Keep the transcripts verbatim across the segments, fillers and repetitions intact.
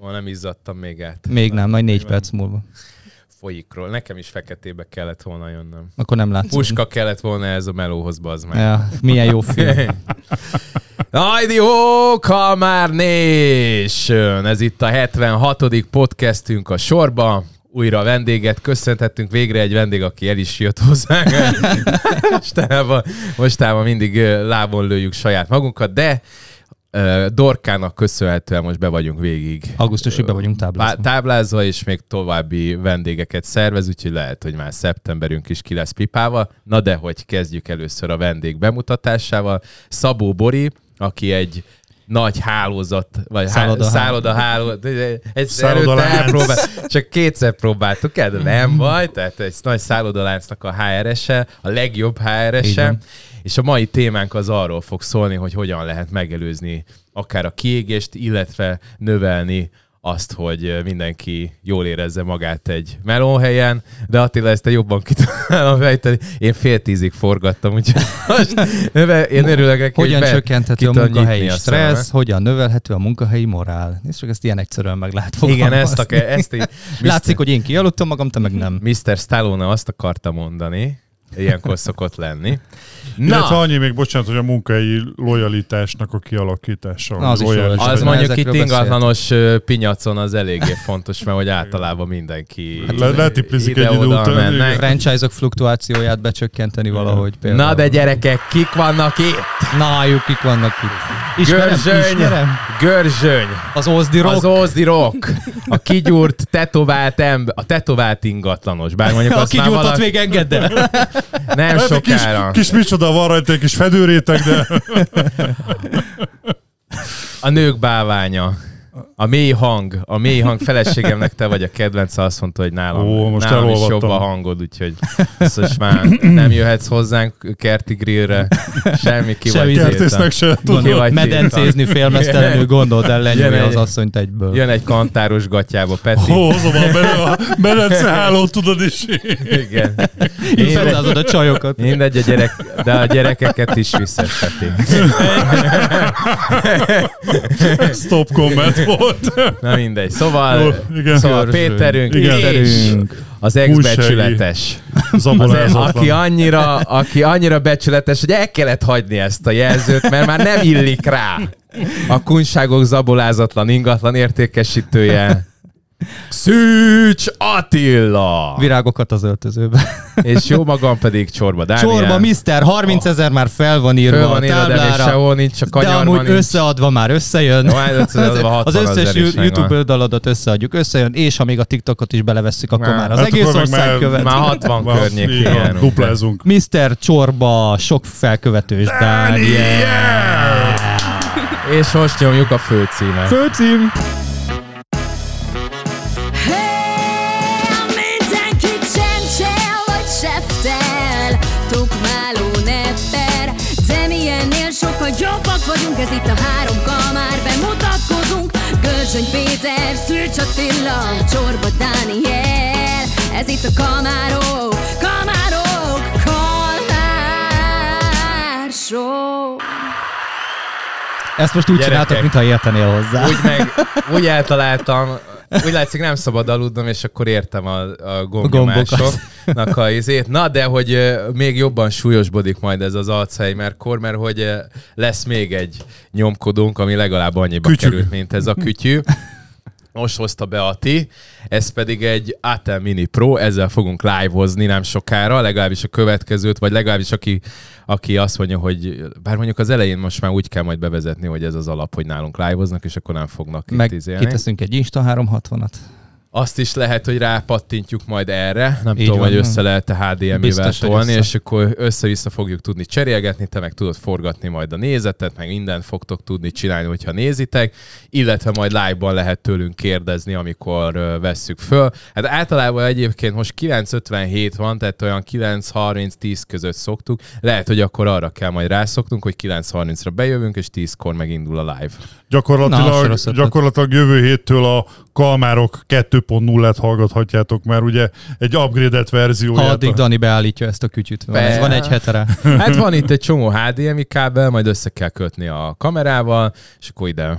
Ma nem izzadtam még át. Még nem, nem majd négy perc múlva. Folyikról. Nekem is feketébe kellett volna jönnöm. Akkor nem látszik. Puska kellett volna ez a melóhoz, bazd meg. Ja, milyen jó film. Hajdi ho, Kalmár Nation! Ez itt a hetvenhatodik podcastünk a sorba. Újra vendéget köszöntettünk, végre egy vendég, aki el is jött hozzánk. mostában, mostában mindig lábon lőjük saját magunkat, de Dorkának köszönhetően most be vagyunk végig. Augusztusig be vagyunk táblázva. Táblázva, és még további vendégeket szervez, úgyhogy lehet, hogy már szeptemberünk is ki lesz pipával. Na de hogy kezdjük először a vendég bemutatásával. Szabó Bori, aki egy nagy hálózat, vagy szálloda, há... szálloda hálózat, csak kétszer próbáltuk el, de nem baj, tehát egy nagy szállodaláncnak a há er es-e, a legjobb há er es-e, és a mai témánk az arról fog szólni, hogy hogyan lehet megelőzni akár a kiégést, illetve növelni azt, hogy mindenki jól érezze magát egy melóhelyen, de Attila, ezt te jobban ki tudnálom fejteni. Én fél tízig forgattam, úgyhogy most én örülök neki, hogyan hogy csökkenthető a munkahelyi stressz, hogyan növelhető a munkahelyi morál. Nézd csak, ezt ilyen egyszerűen meg lehet fogalmazni. Igen, ezt, a, ezt én, látszik, hogy én kialudtam magam, te meg nem. miszter Stallone azt akarta mondani, ilyenkor szokott lenni. Na. Illetve annyi még, bocsánat, hogy a munkai lojalitásnak a kialakítása. Na, az lojalitás. Az mondjuk itt ingatlanos pinyacon az eléggé fontos, mert hogy általában mindenki letiplizik egy idő után. A franchise-ok fluktuációját becsökkenteni valahogy például. Na de gyerekek, kik vannak itt? Na halljuk, kik vannak itt. Ismerem, Görzsöny, ismerem. Görzsöny. Az Ózdi Rock. Az Ózdi Rock. A kigyúrt, tetovált ember, a tetovált ingatlanos. Bár mondjuk a kigyúrtat valaki... még engedd el. Nem hát sokára. Kis, kis micsoda van rajta, egy kis fedőréteg, de... A nők bálványa. A mély hang. A mély hang. Feleségemnek te vagy a kedvence, azt mondta, hogy nálam, Ó, most nálam is jobb a hangod, úgyhogy most már nem jöhetsz hozzánk kerti grillre. Semmi, ki vagy kertésznek se tudod. Medencézni félmeztelenül, gondold el, lenyúlja az asszonyt egyből. Jön egy kantáros gatyába, Peti. Hozom a medencehálót, tudod is. Igen. Én felzázod a csajokat. Mindegy, a gyerek, de a gyerekeket is viszed, Peti. Stop comment. Volt. Na mindegy. Szóval, oh, igen, szóval Péterünk, igen, Péterünk az ex-becsületes. Az, aki, annyira, aki annyira becsületes, hogy el kellett hagyni ezt a jelzőt, mert már nem illik rá. A Kunságok zabolázatlan ingatlan értékesítője Szűcs Attila. Virágokat az öltözőben. És jó magam pedig Csorba Dániel. Csorba miszter, harmincezer már fel van írva, fel van írva a táblára, de még sehol nincs, csak de amúgy nincs. Összeadva már összejön. No, az összes YouTube oldaladat összeadjuk, összejön, és ha még a TikTokot is belevesszük, akkor már, már az hát egész ország követ. Már hatvan környékén. Duplázunk. miszter Csorba, sok felkövetős Dániel. És most nyomjuk a főcímet. Főcím! Jobbak vagyunk, ez itt a három kamár, bemutatkozunk. Görzsöny Péter, Szűcs Attila, Csorba Dániel. Ez itt a Kamárok, Kamárok, Kalmár Show. Ezt most úgy gyerekek, csináltak, mintha értenél hozzá. Úgy, meg, úgy eltaláltam, úgy látszik, nem szabad aludnom, és akkor értem a, a gombnyomásoknak a izét. Na, de hogy még jobban súlyosbodik majd ez az Alzheimer-kor, mert hogy lesz még egy nyomkodónk, ami legalább annyiba kütyű. Került, mint ez a kütyű. Most hozta be Ati, ez pedig egy Atem Mini Pro, ezzel fogunk live-hozni nem sokára, legalábbis a következőt, vagy legalábbis aki, aki azt mondja, hogy bár mondjuk az elején most már úgy kell majd bevezetni, hogy ez az alap, hogy nálunk live-hoznak, és akkor nem fognak meg itt izélni. Kiteszünk egy Insta háromszázhatvanat. Azt is lehet, hogy rápattintjuk majd erre, nem így tudom, van, hogy össze lehet-e há dé em-ével tolni, és akkor össze-vissza fogjuk tudni cserélgetni, te meg tudod forgatni majd a nézetet, meg mindent fogtok tudni csinálni, hogyha nézitek, illetve majd live-ban lehet tőlünk kérdezni, amikor vesszük föl. Hát általában egyébként most kilenc ötvenhét van, tehát olyan kilenc harminc tíz között szoktuk, lehet, hogy akkor arra kell majd rászoknunk, hogy kilenc harmincra bejövünk, és tízkor megindul a live. Gyakorlatilag, Na, gyakorlatilag jövő héttől a Kalmárok kettő pont nullát hallgathatjátok már, ugye egy upgrade-et verzióját. Ha addig Dani beállítja ezt a kütyüt. Van, ez van egy hetere. Hát van itt egy csomó há dé em i kábel, majd össze kell kötni a kamerával, és akkor ide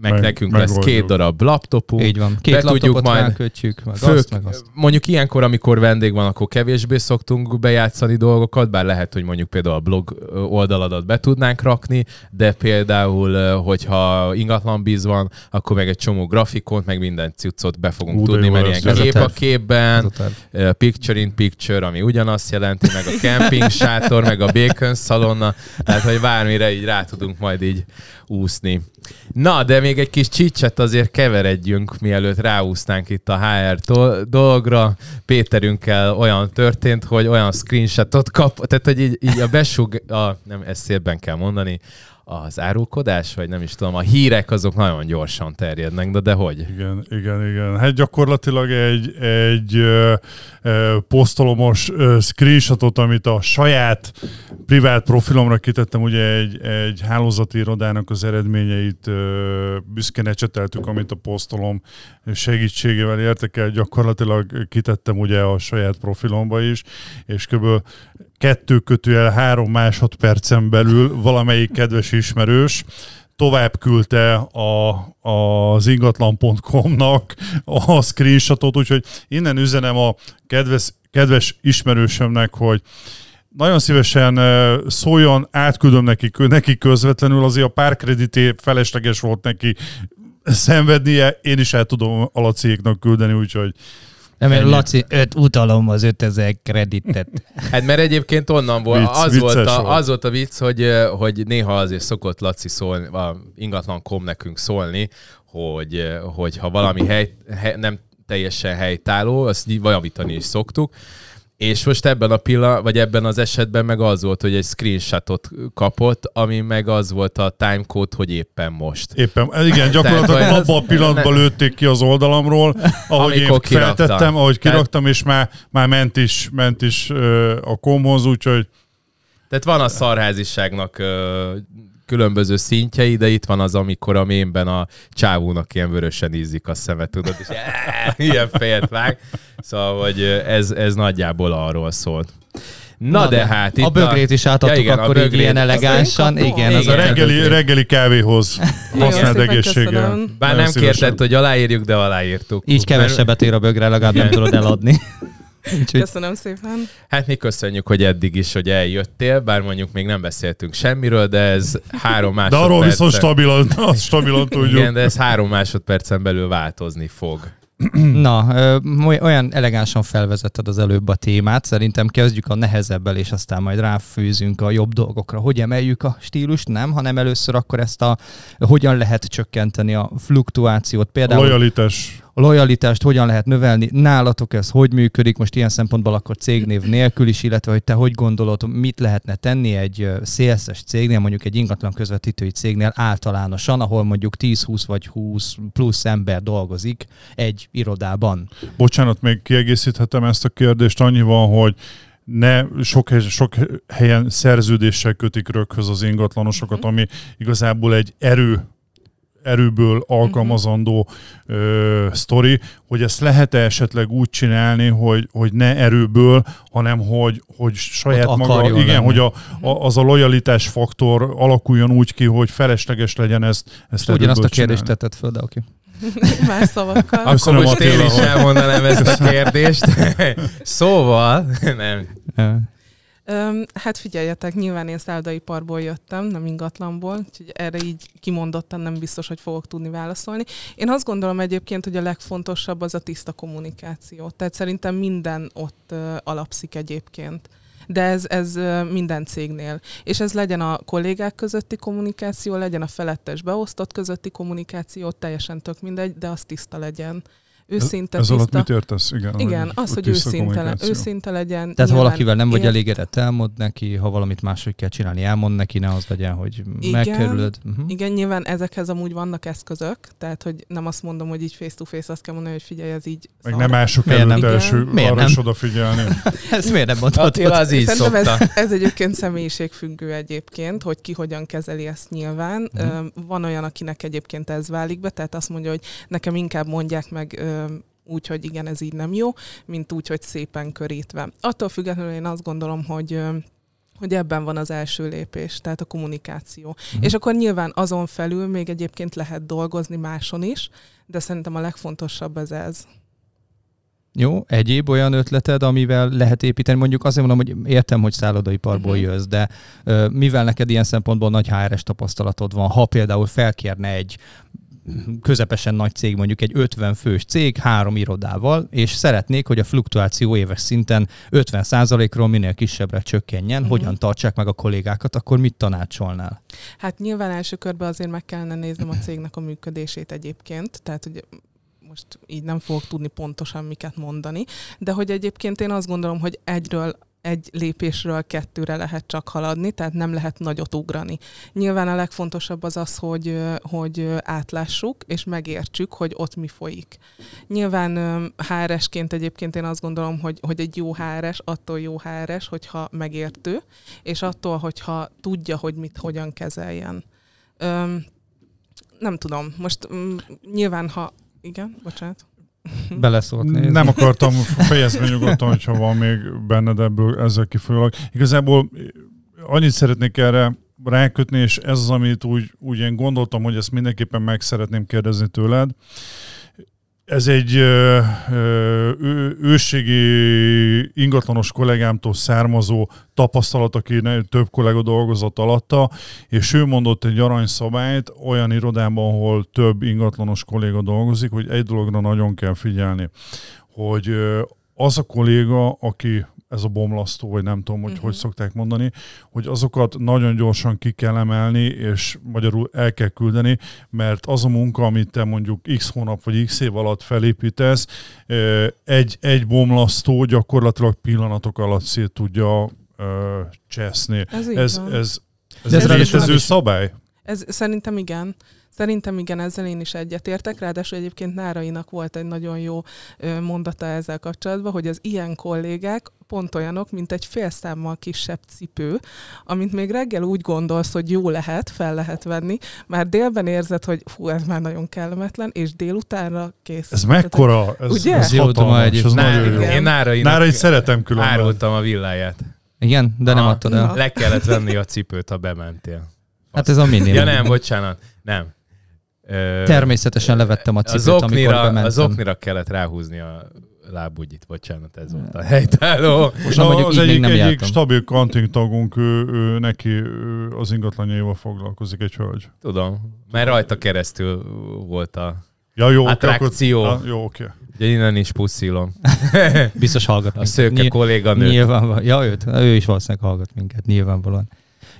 meg, meg nekünk meg lesz oldjuk. Két darab laptopunk. Így van. Két laptopot majd felkötjük, meg fők, azt, meg azt. Mondjuk ilyenkor, amikor vendég van, akkor kevésbé szoktunk bejátszani dolgokat, bár lehet, hogy mondjuk például a blog oldaladat be tudnánk rakni, de például, hogyha ingatlanbíz van, akkor meg egy csomó grafikont, meg minden cuccot be fogunk Ú, tudni, mert ilyen kép a, a képben, a picture in picture, ami ugyanazt jelenti, meg a camping sátor, meg a bacon szalonna, tehát, hogy bármire így rá tudunk majd így úszni. Na, de még egy kis csicset azért keveredjünk, mielőtt ráúsznánk itt a há er dolgra. Péterünkkel olyan történt, hogy olyan screenshotot kap, tehát, hogy így, így a besug, a, nem, ezt szépen kell mondani, az árulkodás, vagy nem is tudom, a hírek azok nagyon gyorsan terjednek, de dehogy? Igen, igen, igen. Hát gyakorlatilag egy, egy ö, ö, posztolomos ö, screenshotot, amit a saját privát profilomra kitettem, ugye egy, egy hálózati irodának az eredményeit ö, büszkén ecseteltük, amit a posztolom segítségével értek el, gyakorlatilag kitettem ugye a saját profilomba is, és körülbelül kettő kötőjel három másodpercen belül valamelyik kedves ismerős tovább küldte a, a, az ingatlan pont com-nak a screenshotot, úgyhogy innen üzenem a kedves, kedves ismerősömnek, hogy nagyon szívesen szóljon, átküldöm neki, neki közvetlenül, azért a párkredité felesleges volt neki szenvednie, én is el tudom a Laciéknak küldeni, úgyhogy nem, mert Laci, öt utalom az ötezer kreditet. Hát mert egyébként onnan volt, vicc, az, volt a, az volt a vicc, hogy, hogy néha azért szokott Laci szólni, a ingatlan pont com nekünk szólni, hogy, hogy ha valami hely, hely, nem teljesen helytálló, azt javítani is szoktuk. És most ebben a pillan- vagy ebben az esetben meg az volt, hogy egy screenshotot kapott, ami meg az volt a timecode, hogy éppen most. Éppen, igen, gyakorlatilag abban a pillanatban nem... lőtték ki az oldalamról, ahogy Amikor én kiraktam. feltettem, ahogy kiraktam, tehát... és már, már ment is, ment is uh, a komhoz, úgyhogy... Tehát van a szarháziságnak... Uh, különböző szintjei, de itt van az, amikor a mémben a csávónak ilyen vörösen ízik a szemet, tudod, és ilyen fejet vág. Szóval, hogy ez, ez nagyjából arról szólt. Na, Na de, de hát... Itt a bögrét is átadtuk, ja, igen, akkor bögrét, így ilyen elegánsan. Az igen, az a reggeli, reggeli kávéhoz használt egészséggel. Bár nem kérted, hogy aláírjuk, de aláírtuk. Így kevesebbet ér a bögre, legalább nem tudod eladni. Úgyhogy... Köszönöm szépen. Hát mi köszönjük, hogy eddig is, hogy eljöttél, bár mondjuk még nem beszéltünk semmiről, de ez három másodpercen... De arról viszont stabilan, stabilan tudjuk. Igen, de ez három másodpercen belül változni fog. Na, olyan elegánsan felvezetted az előbb a témát, szerintem kezdjük a nehezebbel, és aztán majd ráfűzünk a jobb dolgokra. Hogy emeljük a stílust? Nem, hanem először akkor ezt a hogyan lehet csökkenteni a fluktuációt. Például... Lojalitás. A lojalitást hogyan lehet növelni? Nálatok ez hogy működik? Most ilyen szempontból akkor cégnév nélkül is, illetve hogy te hogy gondolod, mit lehetne tenni egy szélszes cégnél, mondjuk egy ingatlan közvetítői cégnél általánosan, ahol mondjuk tíz-húsz vagy húsz plusz ember dolgozik egy irodában? Bocsánat, még kiegészíthetem ezt a kérdést annyival, hogy ne sok, sok helyen szerződéssel kötik röghöz az ingatlanosokat, ami igazából egy erő erőből alkalmazandó ö, sztori, hogy ezt lehet-e esetleg úgy csinálni, hogy, hogy ne erőből, hanem hogy, hogy saját maga, igen, lenni. Hogy a, a, az a lojalitás faktor alakuljon úgy ki, hogy felesleges legyen ezt, ezt erőből ugyanazt a kérdést csinálni. Tetted föl, de oké. Okay. Más szavakkal. Akkor Köszönöm most Attila, én is elmondanám ezt a kérdést. Szóval, nem. Hát figyeljetek, nyilván én szállodaiparból jöttem, nem ingatlanból, úgyhogy erre így kimondottan nem biztos, hogy fogok tudni válaszolni. Én azt gondolom egyébként, hogy a legfontosabb az a tiszta kommunikáció. Tehát szerintem minden ott alapszik egyébként. De ez, ez minden cégnél. És ez legyen a kollégák közötti kommunikáció, legyen a felettes beosztott közötti kommunikáció, teljesen tök mindegy, de az tiszta legyen. Őszinte, ez tiszta. Alatt mit értesz? Igen, igen hogy, az, hogy őszinte, le, őszinte legyen. Tehát ha valakivel nem ér... vagy elégedett, elmond neki, ha valamit máshogy kell csinálni, elmond neki, ne az legyen, hogy igen, megkerülöd. Uh-huh. Igen, nyilván ezekhez amúgy vannak eszközök, tehát hogy nem azt mondom, hogy így face-to-face, azt kell mondani, hogy figyelj, ez így meg szar. Nem ásuk előtt első, arra is odafigyelni. Ezt miért nem mondhatod? Az így szokta. Ez, ez egyébként személyiségfüggő egyébként, hogy ki hogyan kezeli ezt nyilván. Hmm. Van olyan, akinek egyébként ez válik be, tehát azt mondja, hogy nekem inkább mondják meg úgy, hogy igen, ez így nem jó, mint úgy, hogy szépen körítve. Attól függetlenül én azt gondolom, hogy hogy ebben van az első lépés, tehát a kommunikáció. Uh-huh. És akkor nyilván azon felül még egyébként lehet dolgozni máson is, de szerintem a legfontosabb ez ez. Jó, egyéb olyan ötleted, amivel lehet építeni? Mondjuk azért mondom, hogy értem, hogy szállodaiparból uh-huh. jössz, de uh, mivel neked ilyen szempontból nagy há er es tapasztalatod van, ha például felkérne egy közepesen nagy cég, mondjuk egy ötven fős cég, három irodával, és szeretnék, hogy a fluktuáció éves szinten ötven százalékról minél kisebbre csökkenjen, mm-hmm. hogyan tartsák meg a kollégákat, akkor mit tanácsolnál? Hát nyilván első körben azért meg kellene néznem a cégnek a működését egyébként, tehát hogy most így nem fogok tudni pontosan miket mondani, de hogy egyébként én azt gondolom, hogy egyről egy lépésről kettőre lehet csak haladni, tehát nem lehet nagyot ugrani. Nyilván a legfontosabb az az, hogy, hogy átlássuk és megértsük, hogy ott mi folyik. Nyilván há er esként egyébként én azt gondolom, hogy, hogy egy jó há er es attól jó há er es, hogyha megértő, és attól, hogyha tudja, hogy mit hogyan kezeljen. Öm, nem tudom, most m- nyilván ha... Igen, bocsánat. Beleszólt nézni. Nem akartam fejezni nyugodtan, hogyha van még benned ebből ezzel kifolyólag. Igazából annyit szeretnék erre rákötni, és ez az, amit úgy, úgy én gondoltam, hogy ezt mindenképpen meg szeretném kérdezni tőled. Ez egy ö, ö, őségi ingatlanos kollégámtól származó tapasztalat, aki több kollega dolgozott alatta, és ő mondott egy aranyszabályt olyan irodában, ahol több ingatlanos kolléga dolgozik, hogy egy dologra nagyon kell figyelni, hogy az a kolléga, aki ez a bomlasztó, vagy nem tudom, hogy uh-huh. hogy szokták mondani, hogy azokat nagyon gyorsan ki kell emelni, és magyarul el kell küldeni, mert az a munka, amit te mondjuk x hónap, vagy x év alatt felépítesz, egy, egy bomlasztó gyakorlatilag pillanatok alatt szét tudja cseszni. Ez ez, ez, ez, ez létező szabály? Ez, szerintem igen. Szerintem igen, ezzel én is egyetértek, ráadásul egyébként Nárainak volt egy nagyon jó mondata ezzel kapcsolatban, hogy az ilyen kollégák pont olyanok, mint egy félszámmal kisebb cipő, amit még reggel úgy gondolsz, hogy jó lehet, fel lehet venni, már délben érzed, hogy fú, ez már nagyon kellemetlen, és délutánra kész. Ez mekkora? Ez, ugye? Ez hatalmas, ez nagyon jó. Én Nárainak szeretem különben. Árultam a villáját. Igen, de nem ah, adtad el. Le kellett venni a cipőt, ha bementél. Azt. Hát ez a minimum. Ja nem, bocsánat, nem. Természetesen levettem a cipőt, az oknira, amikor bementem. Az oknira kellett ráhúzni a lábbugyit, bocsánat, ez volt a helytálló. Most no, mondjuk az így egyik, egyik stabil kantingtagunk, ő, ő, neki ő, az ingatlanjaival foglalkozik egy hölgy. Tudom, mert rajta keresztül volt a ja, jó, attrakció. Oké, akkor, na, jó, oké. Ugye innen is puszilom. Biztos hallgat. A szőke Nyil- kolléganőt. Nyilvánvalóan. Ja, őt, ő is valószínűleg hallgat minket, nyilvánvalóan.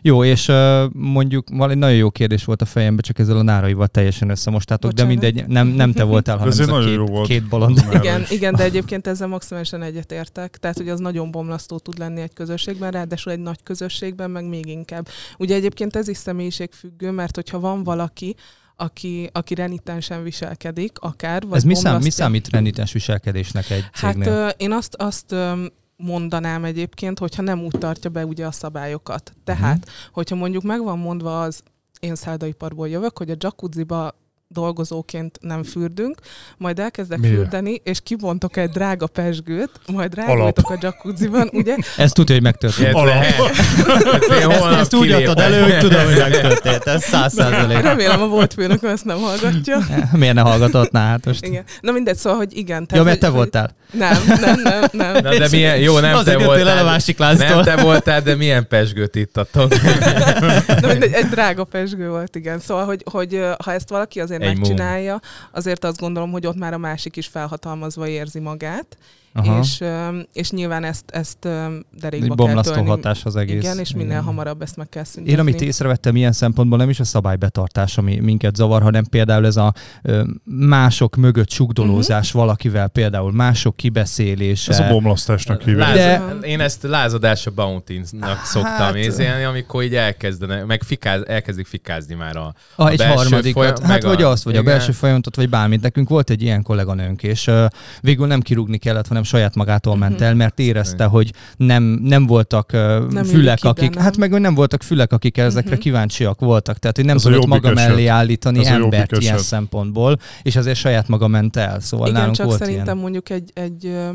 Jó, és uh, mondjuk valami nagyon jó kérdés volt a fejembe, csak ezzel a Náraival teljesen összemostátok, de mindegy, nem, nem te voltál, hanem ez, ez a két, két bolond. Igen, igen, de egyébként ezzel maximálisan egyetértek. Tehát, hogy az nagyon bomlasztó tud lenni egy közösségben, ráadásul egy nagy közösségben, meg még inkább. Ugye egyébként ez is személyiségfüggő, mert hogyha van valaki, aki, aki renitensen viselkedik, akár... Vagy ez mi, szám, mi számít renitens viselkedésnek egy cégnél? Hát uh, én azt... azt um, mondanám egyébként, hogyha nem úgy tartja be ugye a szabályokat. Tehát, mm. hogyha mondjuk meg van mondva az, én szállodaiparból jövök, hogy a jacuzziba dolgozóként nem fürdünk, majd elkezdek Milyen? fürdeni, és kibontok egy drága pesgőt, majd rágoltok a jacuzziban, ugye? Ez tudja, hogy megtörtént. Alap. Ezt, ezt úgy adtad elő, hogy tudom, hogy megtörtént. Ez száz százalék. Remélem, a volt főnököm ezt nem hallgatja. Miért ne hallgathatná? Hát most? Igen. Na mindegy, szóval, hogy igen. Tehát, jó, mert te hogy, voltál. Nem, nem, nem. nem. Na, de milyen, jó, nem az te voltál. A másik nem te voltál, de milyen pesgőt ittatok? Na mindegy, egy drága pesgő volt, igen. Szóval, hogy, hogy ha ezt valaki azért Egy megcsinálja, munk. azért azt gondolom, hogy ott már a másik is felhatalmazva érzi magát, és, és nyilván ezt, ezt derékba kell tölni. Hatás az egész. Igen, és minél Igen. hamarabb ezt meg kell szüntetni. Én amit észrevettem ilyen szempontból, nem is a szabálybetartás, ami minket zavar, hanem például ez a mások mögött sugdolózás uh-huh. valakivel, például mások kibeszélése. Ez a bomlasztásnak hívják. De... Én ezt lázadás a bounty-nak szoktam hát... észélni, amikor így elkezdenek, meg fikáz, elkezdik fikázni már a, a, a egy harmadikat, hát vagy a... azt, vagy Igen. a belső folyamatot, vagy bármit. Nekünk volt egy ilyen kolléganőnk, és uh, végül nem kirúgni kellett, hanem saját magától ment el, mert érezte, hogy nem, nem voltak nem fülek, akik, ide, nem. hát meg nem voltak fülek, akik ezekre uh-huh. kíváncsiak voltak. Tehát, hogy nem tudott maga eset. mellé állítani ez embert ilyen eset. szempontból, és azért saját maga ment el. Szóval igen, nálunk csak volt szerintem ilyen. Mondjuk egy, egy ö,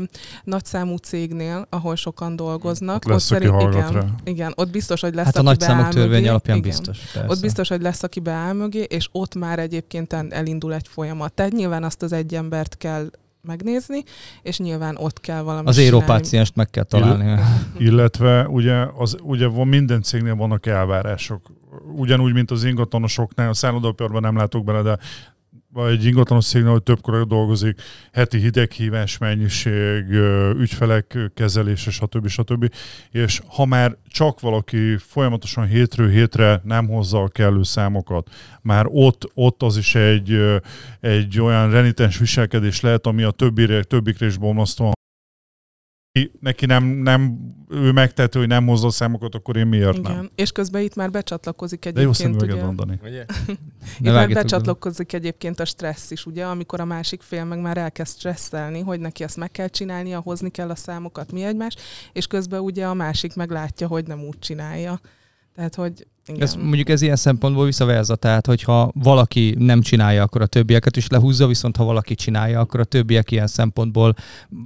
nagyszámú cégnél, ahol sokan dolgoznak, ott, ott szerint, igen, igen, ott biztos, hogy lesz, hát a aki beáll mögé. Törvény alapján igen. biztos. Persze. Ott biztos, hogy lesz, aki beáll mögé, és ott már egyébként elindul egy folyamat. Tehát nyilván azt az egy embert kell megnézni, és nyilván ott kell valami az érópácienst meg kell találni. Ill- illetve ugye, az, ugye van, minden cégnél vannak elvárások. Ugyanúgy, mint az ingatlanosoknál, a szállodapörben nem látok bele, de egy ingatlanos cégnél, hogy többkor dolgozik, heti hideghívás mennyiség, ügyfelek kezelése, stb. stb. És ha már csak valaki folyamatosan hétről hétre nem hozza a kellő számokat, már ott, ott az is egy, egy olyan renitens viselkedés lehet, ami a többire, többikre is bomlasztóan. Neki nem, nem, ő megtehető, hogy nem hozza a számokat, akkor én miért igen. nem? És közben itt már becsatlakozik egyébként. De jó ugye... mondani. Itt már becsatlakozik egyébként a stressz is, ugye, amikor a másik fél meg már elkezd stresszelni, hogy neki ezt meg kell csinálnia, hozni kell a számokat, mi egymás, és közben ugye a másik meglátja, hogy nem úgy csinálja. Tehát, hogy ez, mondjuk ez ilyen szempontból visszaverza, tehát hogyha valaki nem csinálja, akkor a többieket is lehúzza, viszont ha valaki csinálja, akkor a többiek ilyen szempontból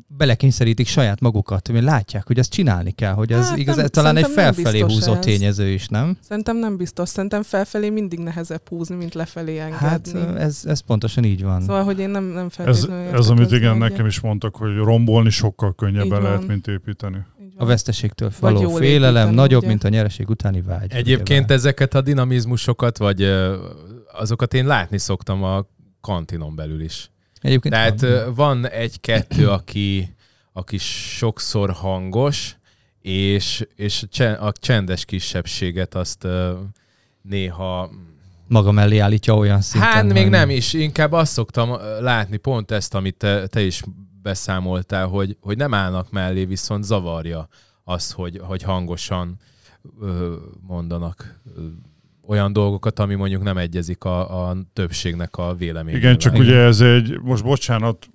belekényszerítik saját magukat, mert látják, hogy ezt csinálni kell, hogy ez hát, igaz, nem, talán egy felfelé húzó ez. tényező is, nem? Szerintem nem biztos, szerintem felfelé mindig nehezebb húzni, mint lefelé engedni. Hát ez, ez pontosan így van. Szóval, hogy én nem, nem feltétlenül... Ez, ez amit igen, nekem is mondtak, hogy rombolni sokkal könnyebben lehet, mint építeni. A veszteségtől való félelem építen, nagyobb, ugye? Mint a nyereség utáni vágy. Egyébként ezeket a dinamizmusokat, vagy azokat én látni szoktam a kantinon belül is. Egyébként Tehát van, van egy-kettő, aki, aki sokszor hangos, és, és a csendes kisebbséget azt néha... Maga mellé állítja olyan szinten. Hát még nem is, inkább azt szoktam látni, pont ezt, amit te, te is beszámoltál, hogy, hogy nem állnak mellé, viszont zavarja az, hogy, hogy hangosan ö, mondanak ö, olyan dolgokat, ami mondjuk nem egyezik a, a többségnek a véleményével. Igen, csak igen. ugye ez egy, most bocsánat,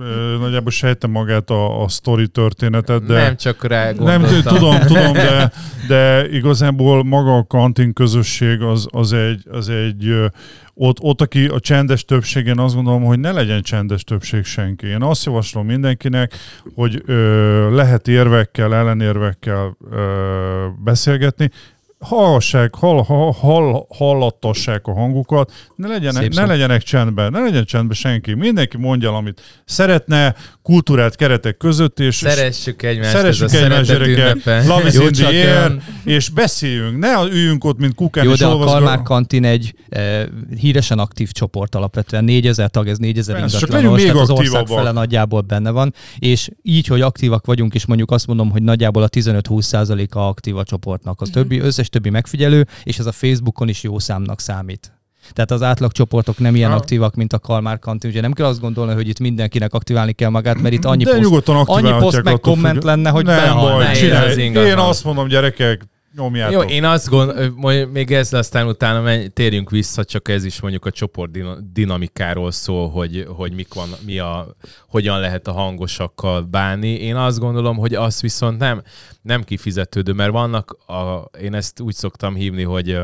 ö, nagyjából sejtem magát a, a sztori történetet, de... Nem csak rá gondoltam. Nem, tudom, tudom, de, de igazából maga a kantin közösség az, az egy... Az egy ö, Ott, ott, aki a csendes többségen, azt gondolom, hogy ne legyen csendes többség senki. Én azt javaslom mindenkinek, hogy ö, lehet érvekkel, ellenérvekkel ö, beszélgetni, hallgassák, hall, hall, hall, hallattassák a hangukat, ne legyenek, ne legyenek csendben, ne legyen csendben senki. Mindenki mondja, amit szeretne, kultúrát keretek között, és szeressük egymást, szeressük egymást gyerekek, love is in the air, és beszéljünk, ne üljünk ott, mint kukán. Jó, de a Kalmár Kantin egy e, híresen aktív csoport alapvetően, négyezer tag, ez négyezer ingatlanos, tehát az ország fele nagyjából benne van, és így, hogy aktívak vagyunk, és mondjuk azt mondom, hogy nagyjából a tizenöt-húsz százaléka aktív a csoportnak, az többi, összes többi megfigyelő, és ez a Facebookon is jó számnak számít. Tehát az átlagcsoportok nem ilyen ha. aktívak, mint a Kalmár Kantin. Ugye nem kell azt gondolni, hogy itt mindenkinek aktiválni kell magát, mert itt annyi poszt, annyi poszt meg komment függ. Lenne, hogy belehalnál. Én azt mondom, gyerekek, nyomjátok. Jó, én azt gondolom, még ezzel aztán utána menj, térjünk vissza, csak ez is mondjuk a csoport dinamikáról szól, hogy, hogy mik van, mi a, hogyan lehet a hangosakkal bánni. Én azt gondolom, hogy az viszont nem, nem kifizetődő, mert vannak, a, én ezt úgy szoktam hívni, hogy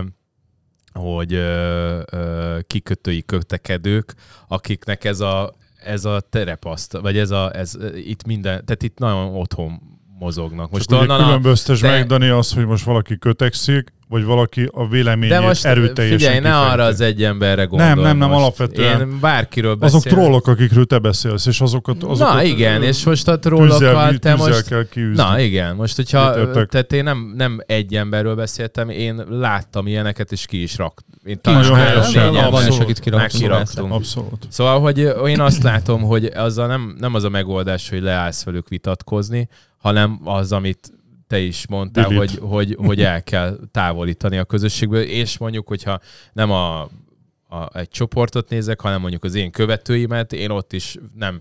hogy ö, ö, kikötői kötekedők, akiknek ez a, ez a terepaszt, vagy ez a, ez itt minden, tehát itt nagyon otthon mozognak. Most Csak ugye különböztes de... meg, Dani, az, hogy most valaki kötekszik, vagy valaki a véleményét most, erőteljesen figyelj, kifejti. Ne arra az egy emberre gondolj. Nem, nem, nem, most. Alapvetően. Én bárkiről beszélek. Azok trollok, akikről te beszélsz, és azokat... azokat na igen, és most a trollokkal te most... kell kiűzni. Na igen, most hogyha... Tehát én nem, nem egy emberről beszéltem, én láttam ilyeneket, és ki is rakt. Én ki is rájöttem. Abszolút. Szóval, hogy én azt látom, hogy azzal nem, nem az a megoldás, hogy leállsz velük vitatkozni, hanem az, amit te is mondtál, hogy, hogy, hogy el kell távolítani a közösségből, és mondjuk, hogyha nem a, a, egy csoportot nézek, hanem mondjuk az én követőimet, én ott is nem,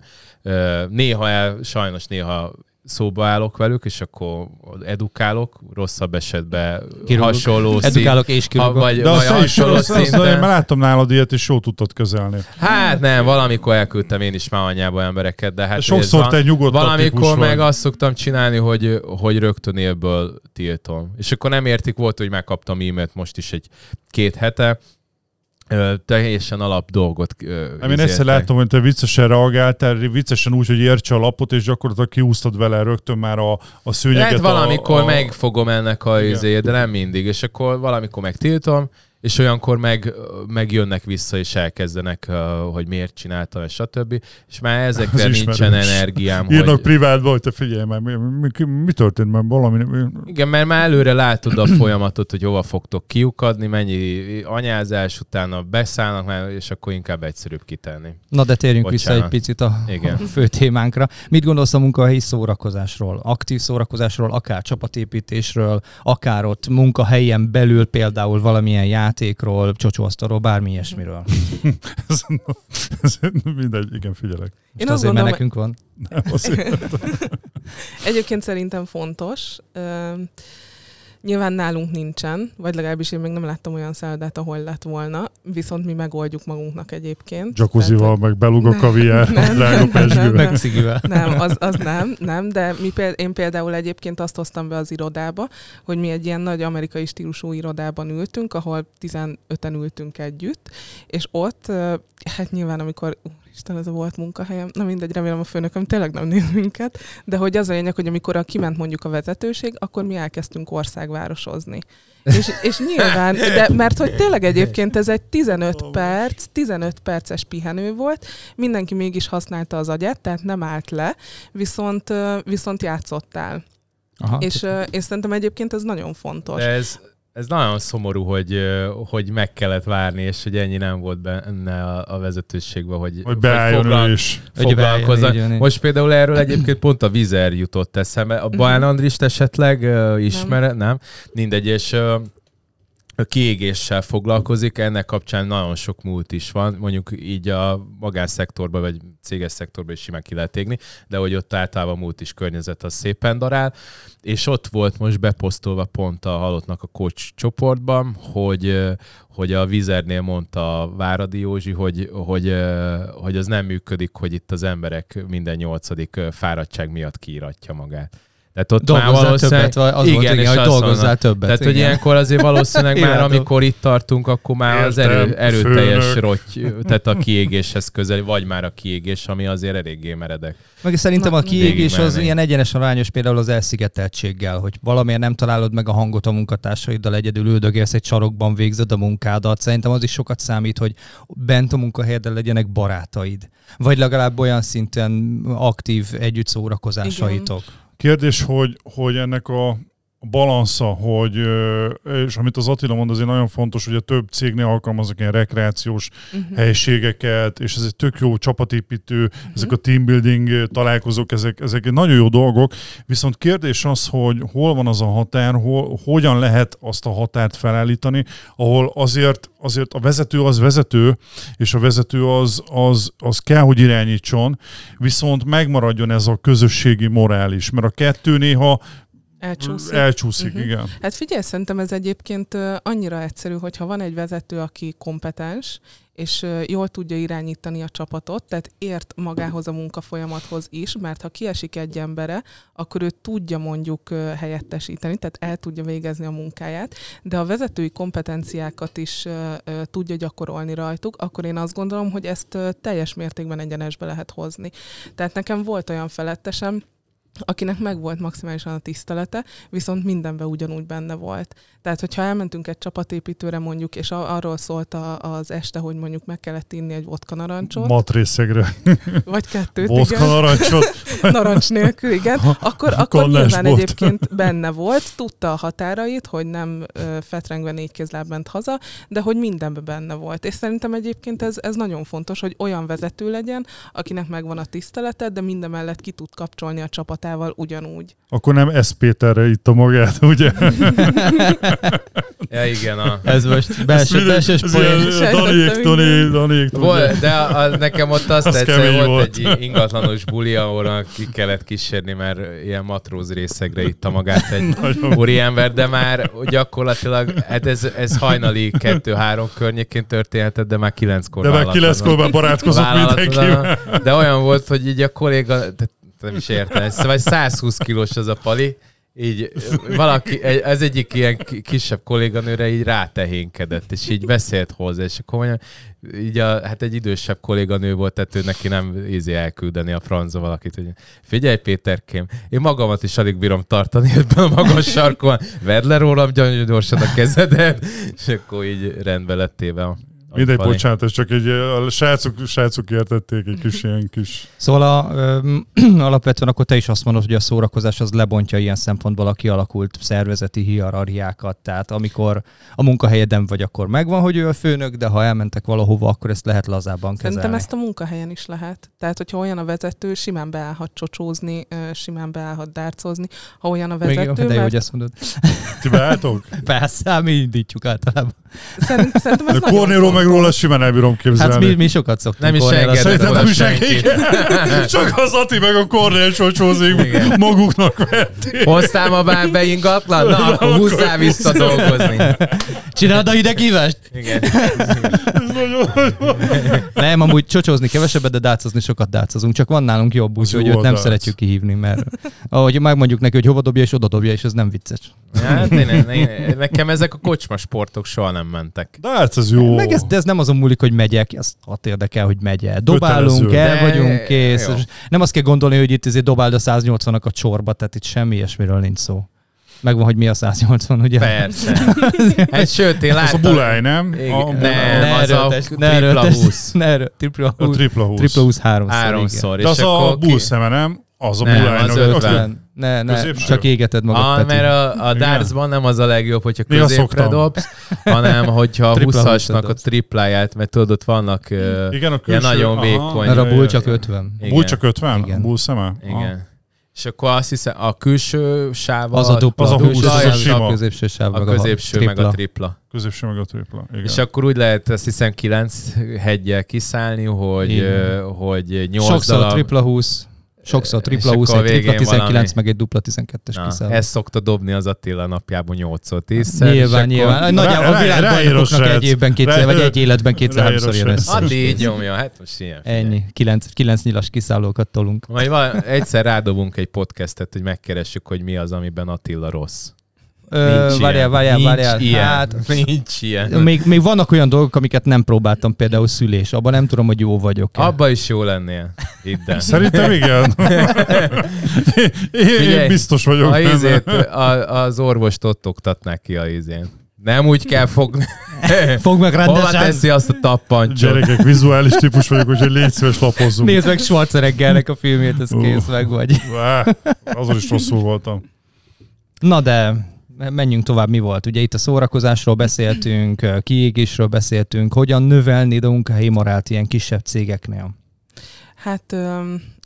néha el, sajnos néha szóba állok velük, és akkor edukálok, rosszabb esetben kirúgok. Hasonló szint. Edukálok és kirúgok. Ha, vagy, de vagy azt is rossz, azt mondom, én már láttam nálad ilyet, és jól tudtad közelni. Hát nem, valamikor elküldtem én is már anyába embereket, de hát... Sokszor te nyugodtabb típus vagy. Valamikor meg azt szoktam csinálni, hogy, hogy rögtön élből tiltom. És akkor nem értik, volt, hogy már kaptam e-mailt most is egy két hete, teljesen alap dolgot. Én egyszer láttam, hogy te viccesen reagáltál, viccesen úgy, hogy értse a lapot, és gyakorlatilag kiúsztad vele rögtön már a, a szőnyeget. Hát valamikor a, a... megfogom ennek a izéjét, de nem mindig, és akkor valamikor megtiltom, és olyankor meg, meg jönnek vissza, és elkezdenek, hogy miért csináltam, és stb. És már ezekre az nincsen ismerős. Energiám. Írnak hogy... privátban, hogy te figyelj már, mi, mi, mi történt már valami? Igen, mert már előre látod a folyamatot, hogy hova fogtok kiukadni, mennyi anyázás, utána beszállnak már, és akkor inkább egyszerűbb kitenni. Na de térjünk Bocsánat. vissza egy picit a, a fő témánkra. Mit gondolsz a munkahelyi szórakozásról? Aktív szórakozásról, akár csapatépítésről, akár ott munkahelyen belül például valamilyen jár játékról, csocsóasztalról, bármi ilyesmiről. ez, ez mindegy, igen, figyelek. Most én azt azért, gondolom, nekünk van. Nem, egyébként szerintem fontos. Uh, nyilván nálunk nincsen, vagy legalábbis én még nem láttam olyan szállodát, ahol lett volna, viszont mi megoldjuk magunknak egyébként. Jacuzzival, meg belugok a viát, meg cigivel. Nem, az, az nem, nem, de mi például, én például egyébként azt hoztam be az irodába, hogy mi egy ilyen nagy amerikai stílusú irodában ültünk, ahol tizenöten ültünk együtt, és ott, hát nyilván amikor... Isten, ez a volt munkahelyem. Na mindegy, remélem a főnököm tényleg nem néz minket, de hogy az a lényeg, hogy amikor a kiment mondjuk a vezetőség, akkor mi elkezdtünk országvárosozni. És, és nyilván, de mert hogy tényleg egyébként ez egy tizenöt perc, tizenöt perces pihenő volt, mindenki mégis használta az agyát, tehát nem állt le, viszont, viszont játszottál. Aha, és, és szerintem egyébként ez nagyon fontos. Ez... Ez nagyon szomorú, hogy, hogy meg kellett várni, és hogy ennyi nem volt benne a vezetőségben, hogy, hogy beálljon is. Foglalkozzak. Most például erről egyébként pont a Vizer jutott eszembe. A Bán Andrist esetleg ismere, nem. nem? Mindegy, és a kiégéssel foglalkozik, ennek kapcsán nagyon sok múlt is van, mondjuk így a magánszektorban, vagy céges szektorban is simán ki lehet égni, de hogy ott általában múlt is környezet az szépen darál, és ott volt most beposztolva pont a halottnak a coach csoportban, hogy, hogy a Vizernél mondta Váradi Józsi, hogy, hogy, hogy az nem működik, hogy itt az emberek minden nyolcadik fáradtság miatt kiíratja magát. Tehát ott már valószínűleg... többet, az igen, volt, igen, hogy dolgozzál többet. Tehát, igen. hogy ilyenkor azért valószínűleg már amikor itt tartunk, akkor már az erő, erőteljes rotty, tehát a kiégéshez közel, vagy már a kiégés, ami azért eléggé meredek. Meg szerintem a kiégés az ilyen egyenes arányos például az elszigeteltséggel, hogy valamiért nem találod meg a hangot a munkatársaiddal, egyedül üldögélsz egy sarokban, végzed a munkádat. Szerintem az is sokat számít, hogy bent a munkahelyeden legyenek barátaid. Vagy legalább olyan szinten aktív együtt szórakozásaitok. Igen. Kérdés, hogy, hogy ennek a balansza, hogy, és amit az Attila mond, azért nagyon fontos, hogy a több cégnél alkalmaznak ilyen rekreációs uh-huh. helyiségeket, és ez egy tök jó csapatépítő, uh-huh. ezek a teambuilding találkozók, ezek, ezek nagyon jó dolgok, viszont kérdés az, hogy hol van az a határ, hol, hogyan lehet azt a határt felállítani, ahol azért, azért a vezető az vezető, és a vezető az, az, az kell, hogy irányítson, viszont megmaradjon ez a közösségi morál is, mert a kettő néha Elcsúszik. Elcsúszik, uh-huh. igen. Hát figyelj, szerintem ez egyébként annyira egyszerű, hogyha van egy vezető, aki kompetens, és jól tudja irányítani a csapatot, tehát ért magához a munkafolyamathoz is, mert ha kiesik egy embere, akkor ő tudja mondjuk helyettesíteni, tehát el tudja végezni a munkáját, de a vezetői kompetenciákat is tudja gyakorolni rajtuk, akkor én azt gondolom, hogy ezt teljes mértékben egyenesbe lehet hozni. Tehát nekem volt olyan felettesem, akinek meg volt maximálisan a tisztelete, viszont mindenben ugyanúgy benne volt. Tehát, hogyha elmentünk egy csapatépítőre mondjuk, és arról szólt a, az este, hogy mondjuk meg kellett inni egy vodka narancsot. Matrészegre. Vagy kettőt, vodka igen. narancsot. Narancs nélkül, igen. Akkor, akkor nyilván volt. Egyébként benne volt, tudta a határait, hogy nem fetrengve négy kézláb ment haza, de hogy mindenben benne volt. És szerintem egyébként ez, ez nagyon fontos, hogy olyan vezető legyen, akinek megvan a tisztelete, de mindemellett ki tud kapcsolni a csapatát, Mártával ugyanúgy. Akkor nem S. Péterre itta magát, ugye? Ja, igen. A... Ez most belső, belső poén. De a, a, nekem ott azt, azt egyszer volt, volt egy ingatlanos buli, ahol ki kellett kísérni, mert ilyen matróz részegre itta magát egy úriember, de már gyakorlatilag, hát ez, ez hajnali kettő-három környékén történhetett, de már kilenckor De már kilenckor már barátkozott mindenkivel. De olyan volt, hogy így a kolléga, nem is értem, szóval százhúsz kilós az a pali, így valaki, az egyik ilyen kisebb kolléganőre így rátehénkedett, és így beszélt hozzá, és akkor mondja, így a, hát egy idősebb kolléganő volt, tehát ő neki nem ízi elküldeni a franzba valakit, hogy figyelj Péterkém, én magamat is alig bírom tartani ebben a magas sarkon, vedd le rólam gyorsan a kezedet, és akkor így rendbe lettével. Mindegy, bocsánat, ez csak egy, a srácok, srácok értették egy kis ilyen kis... Szóval a, ö, alapvetően akkor te is azt mondod, hogy a szórakozás az lebontja ilyen szempontból a kialakult szervezeti hierarchiákat. Tehát amikor a munkahelyeden vagy, akkor megvan, hogy ő a főnök, de ha elmentek valahova, akkor ezt lehet lazábban kezelni. Szerintem ezt a munkahelyen is lehet. Tehát, hogyha olyan a vezető, simán beállhat csocsózni, simán beállhat dárcozni. Ha olyan a vezető... Még, de jó, mert... hogy ezt mondod. Ti beálltok? Persze, mi indítjuk általában. Szerint, szerintem ez nagyon meg róla simán elbírom képzelni. Hát mi, mi sokat szoktunk. Nem is engedett. Szerintem nem is engedett. Csak az Ati meg a Kornél socsózik, maguknak vették. Hoztál ma bár be ingatlan? Na, akkor húzzál vissza dolgozni. Csináld a hideg hívest? Igen. Nem, amúgy csocsózni kevesebbet, de dácozni sokat dácozunk. Csak van nálunk jobb, úgyhogy őt nem szeretjük kihívni, mert ahogy megmondjuk neki, hogy hova dobja és oda dobja, és ez nem vicces. Hát nekem ezek a kocsma sportok soha nem mentek. De hát ez jó. Meg ez, de ez nem azon múlik, hogy megyek, ezt hat érdekel, hogy megye. Dobálunk, el vagyunk, kész. Nem azt kell gondolni, hogy itt azért dobáld a száznyolcvanak a csorba, tehát itt semmi ilyesmiről nincs szó. Megvan, hogy mi a száznyolcvan, ugye? Persze. Hát sőt, én láttam. Az a buláj, nem? Igen, a buláj. Nem, nem, az a tripla húsz. A tripla húsz. Tripla húsz háromszor. Háromszor. De az a buszeme, nem? Az a bulájnak. Ne, ne, középső. Csak égeted magad, ah, Peti. Mert a, a dartsban nem az a legjobb, hogyha középre dobsz, hanem hogyha a huszasnak a tripláját, mert tudod, ott vannak uh, igen, a külső, nagyon vékony. Mert a bull csak ötven. Igen. Bull csak ötven? Igen. Bull szeme? Igen. És akkor azt hiszem, a külső sáv az a dupla, az a, húsz, az a, sima. A középső sáv, a középső meg a tripla. Középső meg a tripla, igen. És akkor úgy lehet, azt hiszem, kilenc hegyel kiszállni, hogy nyolc darab. Sokszor a tripla húsz. Sokszor tripla húsz, tripla tizenkilenc, valami... meg egy dupla tizenkettes kiszáll. Ezt szokta dobni az Attila napjában nyolcszor tízszer. Nyilván, nyilván. Nagyjából a világbajnokoknak egy évben kétszer, vagy egy életben kétszer-háromszor jön össze. Addig így nyomja, hát most ilyen. Ennyi, kilenc nyilas kiszállókat tolunk. Majd egyszer rádobunk egy podcastet, hogy megkeressük, hogy mi az, amiben Attila rossz. Várjál, várjál, várjál. Nincs ilyen. Még, még vannak olyan dolgok, amiket nem próbáltam, például szülés. Abban nem tudom, hogy jó vagyok-e. Abban is jó lennél. Itten. Szerintem igen. Én, én biztos vagyok. A ízét, a, az orvost ott oktatnák ki a ízén. Nem úgy kell fogni. Fogd meg rendesen. Hova teszi azt a tappancsot? Gyerekek, vizuális típus vagyok, úgyhogy légy szíves, lapozzunk. Nézd meg Schwarzeneggernek a filmjét, ez uh, kész, meg vagy. Azon is rosszul voltam. Na de... menjünk tovább, mi volt. Ugye itt a szórakozásról beszéltünk, kiégésről beszéltünk, hogyan növelni a munkahelyi morált ilyen kisebb cégeknél? Hát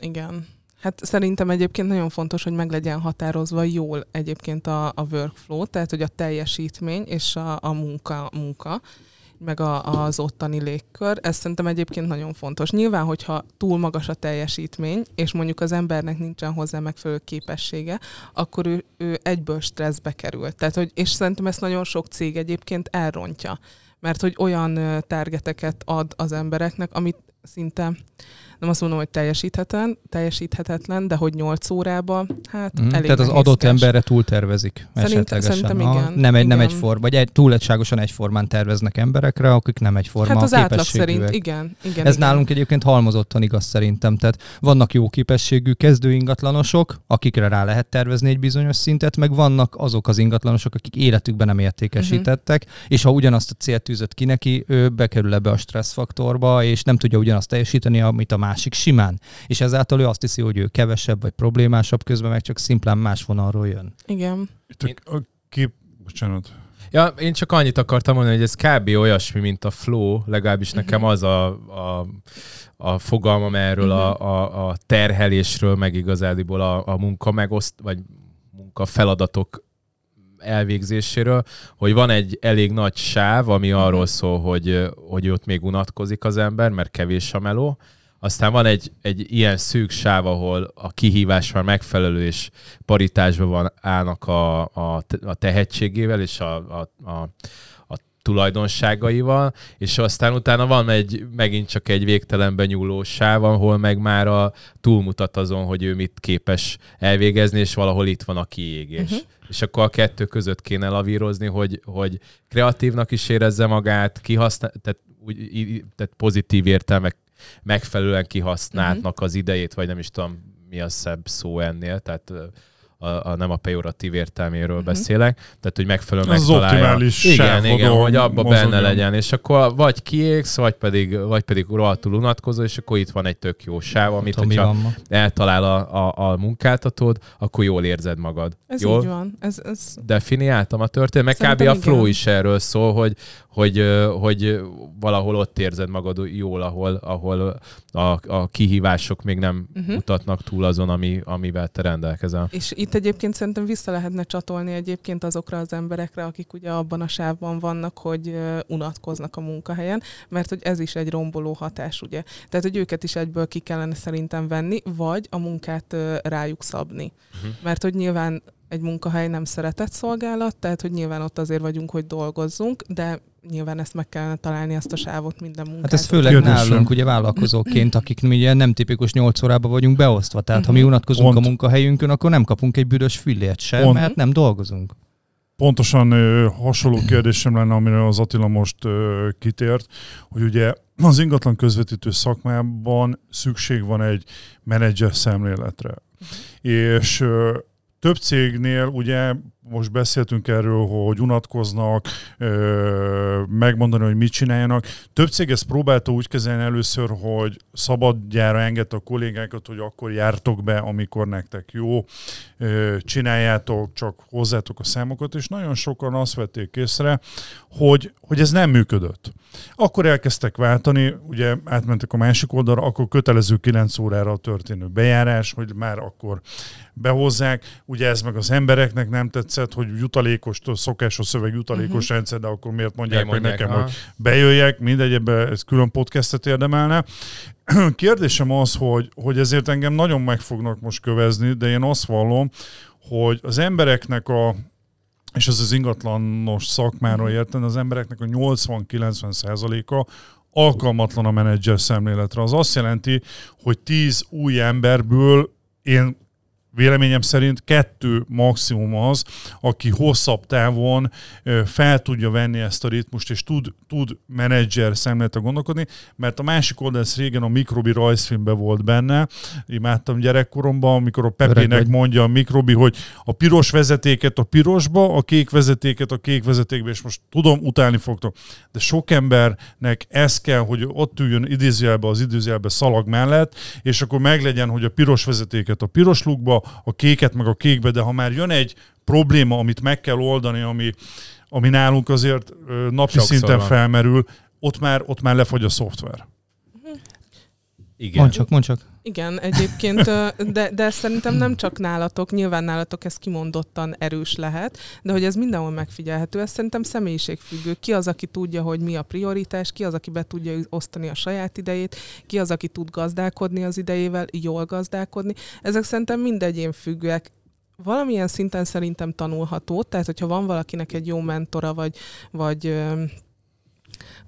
igen. Hát szerintem egyébként nagyon fontos, hogy meg legyen határozva jól egyébként a, a workflow, tehát hogy a teljesítmény és a, a munka, munka, meg a, az ottani légkör. Ez szerintem egyébként nagyon fontos. Nyilván, hogyha túl magas a teljesítmény, és mondjuk az embernek nincsen hozzá megfelelő képessége, akkor ő, ő egyből stresszbe kerül. Tehát, hogy, és szerintem ezt nagyon sok cég egyébként elrontja. Mert hogy olyan targeteket ad az embereknek, amit szinte, nem azt mondom, hogy teljesíthetetlen, teljesíthetetlen, de hogy nyolc órában, hát mm, elég tehát az adott kés. Emberre túltervezik esetlegesen. Szerintem igen. Nem, egy, nem egyform, vagy egy, túlságosan egyformán terveznek emberekre, akik nem egyforma hát a képességűek. Hát az átlag szerint, igen. igen Ez igen. Nálunk egyébként halmozottan igaz szerintem. Tehát vannak jó képességű kezdő ingatlanosok, akikre rá lehet tervezni egy bizonyos szintet, meg vannak azok az ingatlanosok, akik életükben nem értékesítettek, uh-huh. és ha ugyanazt a célt tűzött ki neki, ő bekerül ebbe a stresszfaktorba, és nem tudja ugyanazt teljesíteni, amit a másik simán. És ezáltal ő azt hiszi, hogy ő kevesebb vagy problémásabb, közben meg csak szimplán más vonalról jön. Igen. Itt a kép... Bocsánat. Ja, én csak annyit akartam mondani, hogy ez kb. Olyasmi, mint a flow, legalábbis nekem uh-huh. az a, a, a fogalmam erről uh-huh. a, a, a terhelésről, meg igazából a, a munka megoszt, vagy munka feladatok elvégzéséről, hogy van egy elég nagy sáv, ami uh-huh. arról szól, hogy, hogy ott még unatkozik az ember, mert kevés a meló. Aztán van egy, egy ilyen szűk sáv, ahol a kihívás már megfelelő, és paritásban van, állnak a, a, a tehetségével és a, a, a, a tulajdonságaival, és aztán utána van egy, megint csak egy végtelenben nyúló sáv, ahol meg már a, túlmutat azon, hogy ő mit képes elvégezni, és valahol itt van a kiégés. Uh-huh. És akkor a kettő között kéne lavírozni, hogy, hogy kreatívnak is érezze magát, kihasznál, tehát, úgy, tehát pozitív értelmek megfelelően kihasználtnak uh-huh. az idejét, vagy nem is tudom, mi a szebb szó ennél, tehát a, a, nem a pejoratív értelméről uh-huh. beszélek, tehát hogy megfelelően megtalálja. Az optimális igen, igen, hogy abba mozogjon. Benne legyen, és akkor vagy kiégsz, vagy pedig, vagy pedig rohadtul unatkozol, és akkor itt van egy tök jó sáv, amit hát, hogyha mi eltalál a, a, a munkáltatód, akkor jól érzed magad. Ez jól? Így van. Ez, ez... Definiáltam a történet, meg kb. A flow is erről szól, hogy Hogy, hogy valahol ott érzed magad jól, ahol, ahol a, a kihívások még nem uh-huh. mutatnak túl azon, ami, amivel te rendelkezel. És itt egyébként szerintem vissza lehetne csatolni egyébként azokra az emberekre, akik ugye abban a sávban vannak, hogy unatkoznak a munkahelyen, mert hogy ez is egy romboló hatás, ugye. Tehát, hogy őket is egyből ki kellene szerintem venni, vagy a munkát rájuk szabni. Uh-huh. Mert hogy nyilván egy munkahely nem szeretett szolgálat, tehát hogy nyilván ott azért vagyunk, hogy dolgozzunk, de nyilván ezt meg kellene találni, ezt a sávot minden munkát. Hát ez főleg Jödösen. nálunk, ugye vállalkozóként, akik ugye nem tipikus nyolc órában vagyunk beosztva, tehát ha mi unatkozunk Pont. a munkahelyünkön, akkor nem kapunk egy büdös fillért sem, Pont. mert nem dolgozunk. Pontosan ö, hasonló kérdésem lenne, amire az Attila most ö, kitért, hogy ugye az ingatlan közvetítő szakmában szükség van egy menedzser szemléletre. És ö, több cégnél ugye most beszéltünk erről, hogy unatkoznak, megmondani, hogy mit csináljanak. Több cég ezt próbálta úgy kezelni először, hogy szabadjára engedte a kollégákat, hogy akkor jártok be, amikor nektek jó, csináljátok, csak hozzátok a számokat, és nagyon sokan azt vették észre, hogy, hogy ez nem működött. Akkor elkezdtek váltani, ugye átmentek a másik oldalra, akkor kötelező kilenc órára történő bejárás, hogy már akkor behozzák, ugye ez meg az embereknek nem tetszett, hogy jutalékos, szokás a szöveg jutalékos uh-huh. rendszer, de akkor miért mondják, mondják hogy nekem, ha. hogy bejöjjek, mindegy, ebbe ez külön podcastet érdemelne. Kérdésem az, hogy, hogy ezért engem nagyon meg fognak most kövezni, de én azt vallom, hogy az embereknek a, és ez az ingatlanos szakmáról érten, az embereknek a nyolcvan-kilencven százaléka alkalmatlan a menedzser szemléletre. Az azt jelenti, hogy tíz új emberből én véleményem szerint kettő maximum az, aki hosszabb távon fel tudja venni ezt a ritmust, és tud, tud menedzser szemléletre gondolkodni, mert a másik oldal, ez régen a Mikrobi rajzfilmben volt benne, imádtam gyerekkoromban, amikor a Pepének mondja a Mikrobi, hogy a piros vezetéket a pirosba, a kék vezetéket a kék vezetékbe, és most tudom, utálni fogtok. De sok embernek ez kell, hogy ott üljön idézőjelbe az idézőjelbe szalag mellett, és akkor meglegyen, hogy a piros vezetéket a piros lukba, a kéket meg a kékbe, de ha már jön egy probléma, amit meg kell oldani, ami, ami nálunk azért napi Sokszor szinten van. felmerül, ott már, ott már lefogy a szoftver. Igen. Mondd csak, mondd csak. Igen, egyébként, de, de szerintem nem csak nálatok, nyilván nálatok ez kimondottan erős lehet, de hogy ez mindenhol megfigyelhető, ez szerintem személyiségfüggő. Ki az, aki tudja, hogy mi a prioritás, ki az, aki be tudja osztani a saját idejét, ki az, aki tud gazdálkodni az idejével, jól gazdálkodni. Ezek szerintem mind egyén függőek. Valamilyen szinten szerintem tanulható, tehát hogyha van valakinek egy jó mentora, vagy... vagy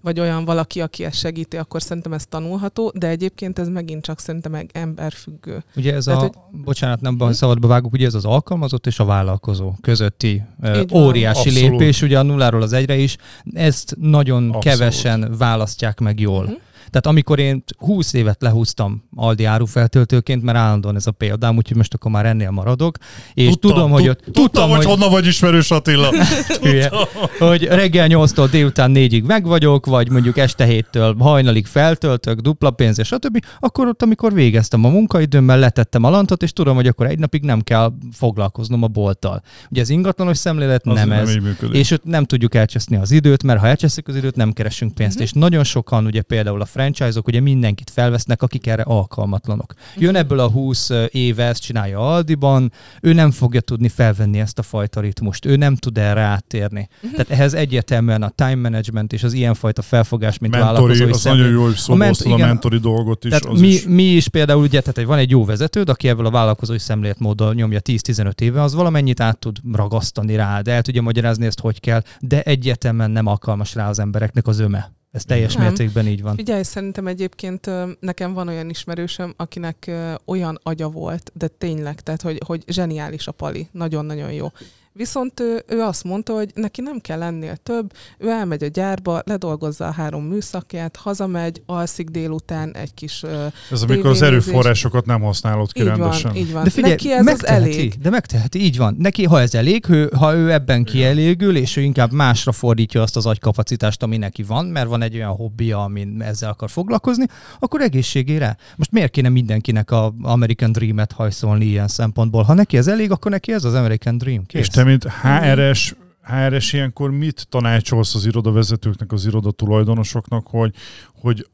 vagy olyan valaki, aki ezt segíti, akkor szerintem ez tanulható, de egyébként ez megint csak szerintem emberfüggő. Ugye ez Tehát, a, hogy... bocsánat, nem hm? szabadba vágok, ugye ez az alkalmazott és a vállalkozó közötti Így óriási van. lépés, Abszolút. ugye a nulláról az egyre is, ezt nagyon Abszolút. kevesen választják meg jól. Hm? Tehát amikor én húsz évet lehúztam Aldi árufeltöltőként, mert állandóan ez a példám, úgyhogy most akkor már ennél maradok. És tudtam, tudom, hogy ott, tudtam, tudtam, hogy honnan vagy ismerős Attila. Tudtam. Hogy reggel nyolctól délután négyig megvagyok, vagy mondjuk este héttől hajnalig feltöltök, dupla pénz és stb. Akkor ott, amikor végeztem a munkaidőmmel, letettem a lantot, és tudom, hogy akkor egy napig nem kell foglalkoznom a bolttal. Ugye az ingatlanos szemlélet az nem ez. Nem és ott nem tudjuk elcseszni az időt, mert ha elcseszik az időt, nem keresünk pénzt. Uh-huh. És nagyon sokan, ugye például a franchise-ok, ugye mindenkit felvesznek, akik erre alkalmatlanok. Jön ebből a húsz éve, ezt csinálja Aldiban, ő nem fogja tudni felvenni ezt a fajta ritmust, ő nem tud erre áttérni. Uh-huh. Tehát ehhez egyértelműen a time management és az ilyenfajta felfogás, mint vállalkozói szemlélet. Nagyon jó, hogy szoboztad a mentori dolgot is. Tehát mi, is. mi is például, ugye, tehát van egy jó vezetőd, aki ebből a vállalkozói szemléletmóddal nyomja tíz-tizenöt éve, az valamennyit át tud ragasztani rá, de el tudja magyarázni ezt, hogy kell, de egyértelműen nem alkalmas rá az embereknek az öme. Ez teljes nem. mértékben így van. Figyelj, szerintem egyébként nekem van olyan ismerősöm, akinek olyan agya volt, de tényleg, tehát hogy, hogy zseniális a pali, nagyon-nagyon jó. Viszont ő, ő azt mondta, hogy neki nem kell ennél több, ő elmegy a gyárba, ledolgozza a három műszakját, hazamegy, alszik délután egy kis uh, ez amikor az erőforrásokat nem használod ki így rendesen. Van, így van. De figyelj, neki ez az elég. De megteheti, így van. Neki, ha ez elég, ő, ha ő ebben kielégül, és ő inkább másra fordítja azt az agykapacitást, ami neki van, mert van egy olyan hobbija, amin ezzel akar foglalkozni, akkor egészségére. Most miért kéne mindenkinek az American Dream-et hajszolni ilyen szempontból? Ha neki ez elég, akkor neki ez az American Dream. Kész. Mint há er es, há er es ilyenkor mit tanácsolsz az irodavezetőknek, az irodatulajdonosoknak, hogy, hogy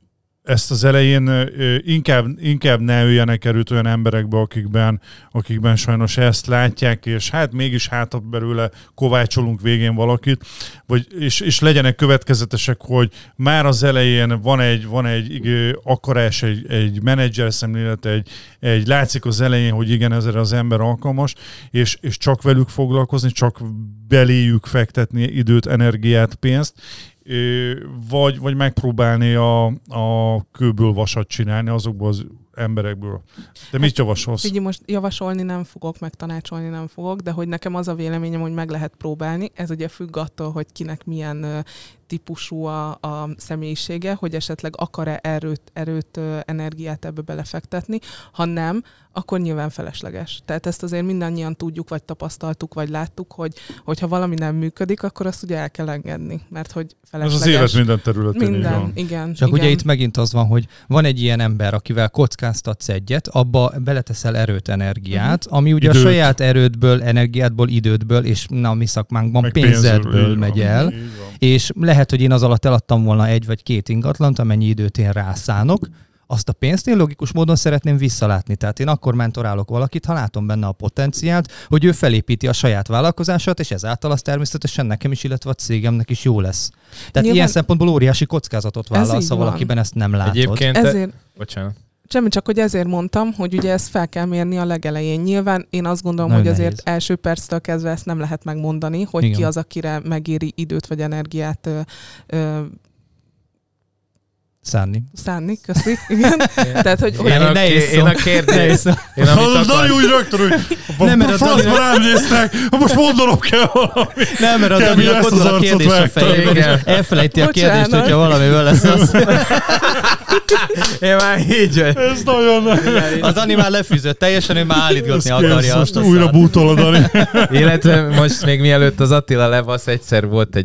ezt az elején inkább, inkább ne üljenek erőt olyan emberekbe, akikben, akikben sajnos ezt látják, és hát mégis hátat belőle kovácsolunk végén valakit, vagy, és, és legyenek következetesek, hogy már az elején van egy, van egy akarás, egy, egy menedzser szemlélet, egy, egy látszik az elején, hogy igen, ezzel az ember alkalmas, és, és csak velük foglalkozni, csak beléjük fektetni időt, energiát, pénzt, Vagy, vagy megpróbálni a, a kőből vasat csinálni azokból az emberekből. De mit javasolsz? Figyelj, most javasolni nem fogok, meg tanácsolni nem fogok, de hogy nekem az a véleményem, hogy meg lehet próbálni. Ez ugye függ attól, hogy kinek milyen uh, típusú a, a személyisége, hogy esetleg akar-e erőt, erőt uh, energiát ebbe belefektetni. Ha nem, akkor nyilván felesleges. Tehát ezt azért mindannyian tudjuk, vagy tapasztaltuk, vagy láttuk, hogy hogyha valami nem működik, akkor azt ugye el kell engedni, mert hogy felesleges. Ez az élet minden területén. Minden, igen. igen. Csak igen. Ugye itt megint az van, hogy van egy ilyen ember, akivel kockáztatsz egyet, abba beleteszel erőt, energiát, uh-huh. ami ugye időt. A saját erődből, energiádból, idődből, és na, mi szakmánkban meg pénzedből pénzről, megy van, el, és lehet, hogy én az alatt eladtam volna egy vagy két ingatlant, amennyi időt én rászánok, azt a pénzt én logikus módon szeretném visszalátni. Tehát én akkor mentorálok valakit, ha látom benne a potenciált, hogy ő felépíti a saját vállalkozását, és ezáltal az természetesen nekem is, illetve a cégemnek is jó lesz. Tehát nyilván ilyen szempontból óriási kockázatot vállalsz, ha valakiben ezt nem látod. Egyébként ezért... Bocsánat. Semmi, csak hogy ezért mondtam, hogy ugye ezt fel kell mérni a legelején. Nyilván én azt gondolom, nagyon hogy nehéz. Azért első perctől kezdve ezt nem lehet megmondani, hogy igen. Ki az, akire megéri időt vagy energiát ö, ö, Szánni. Szánni, köszi. Igen. Tehát, hogy... Én, a, én a kérdés. Én, amit nagyon úgy rögtön, hogy a francba rám néztek, most mondanom kell valami. Nem, mert a Dani ott az a kérdés a fejében, és elfelejti a kérdést, hogyha valamivel lesz az. Én már így vagy. Ez nagyon nagy. A Dani már lefűzött teljesen, ő már állítgatni akarja. Most újra bútol a Dani. Illetve most még mielőtt az Attila levasz, egyszer volt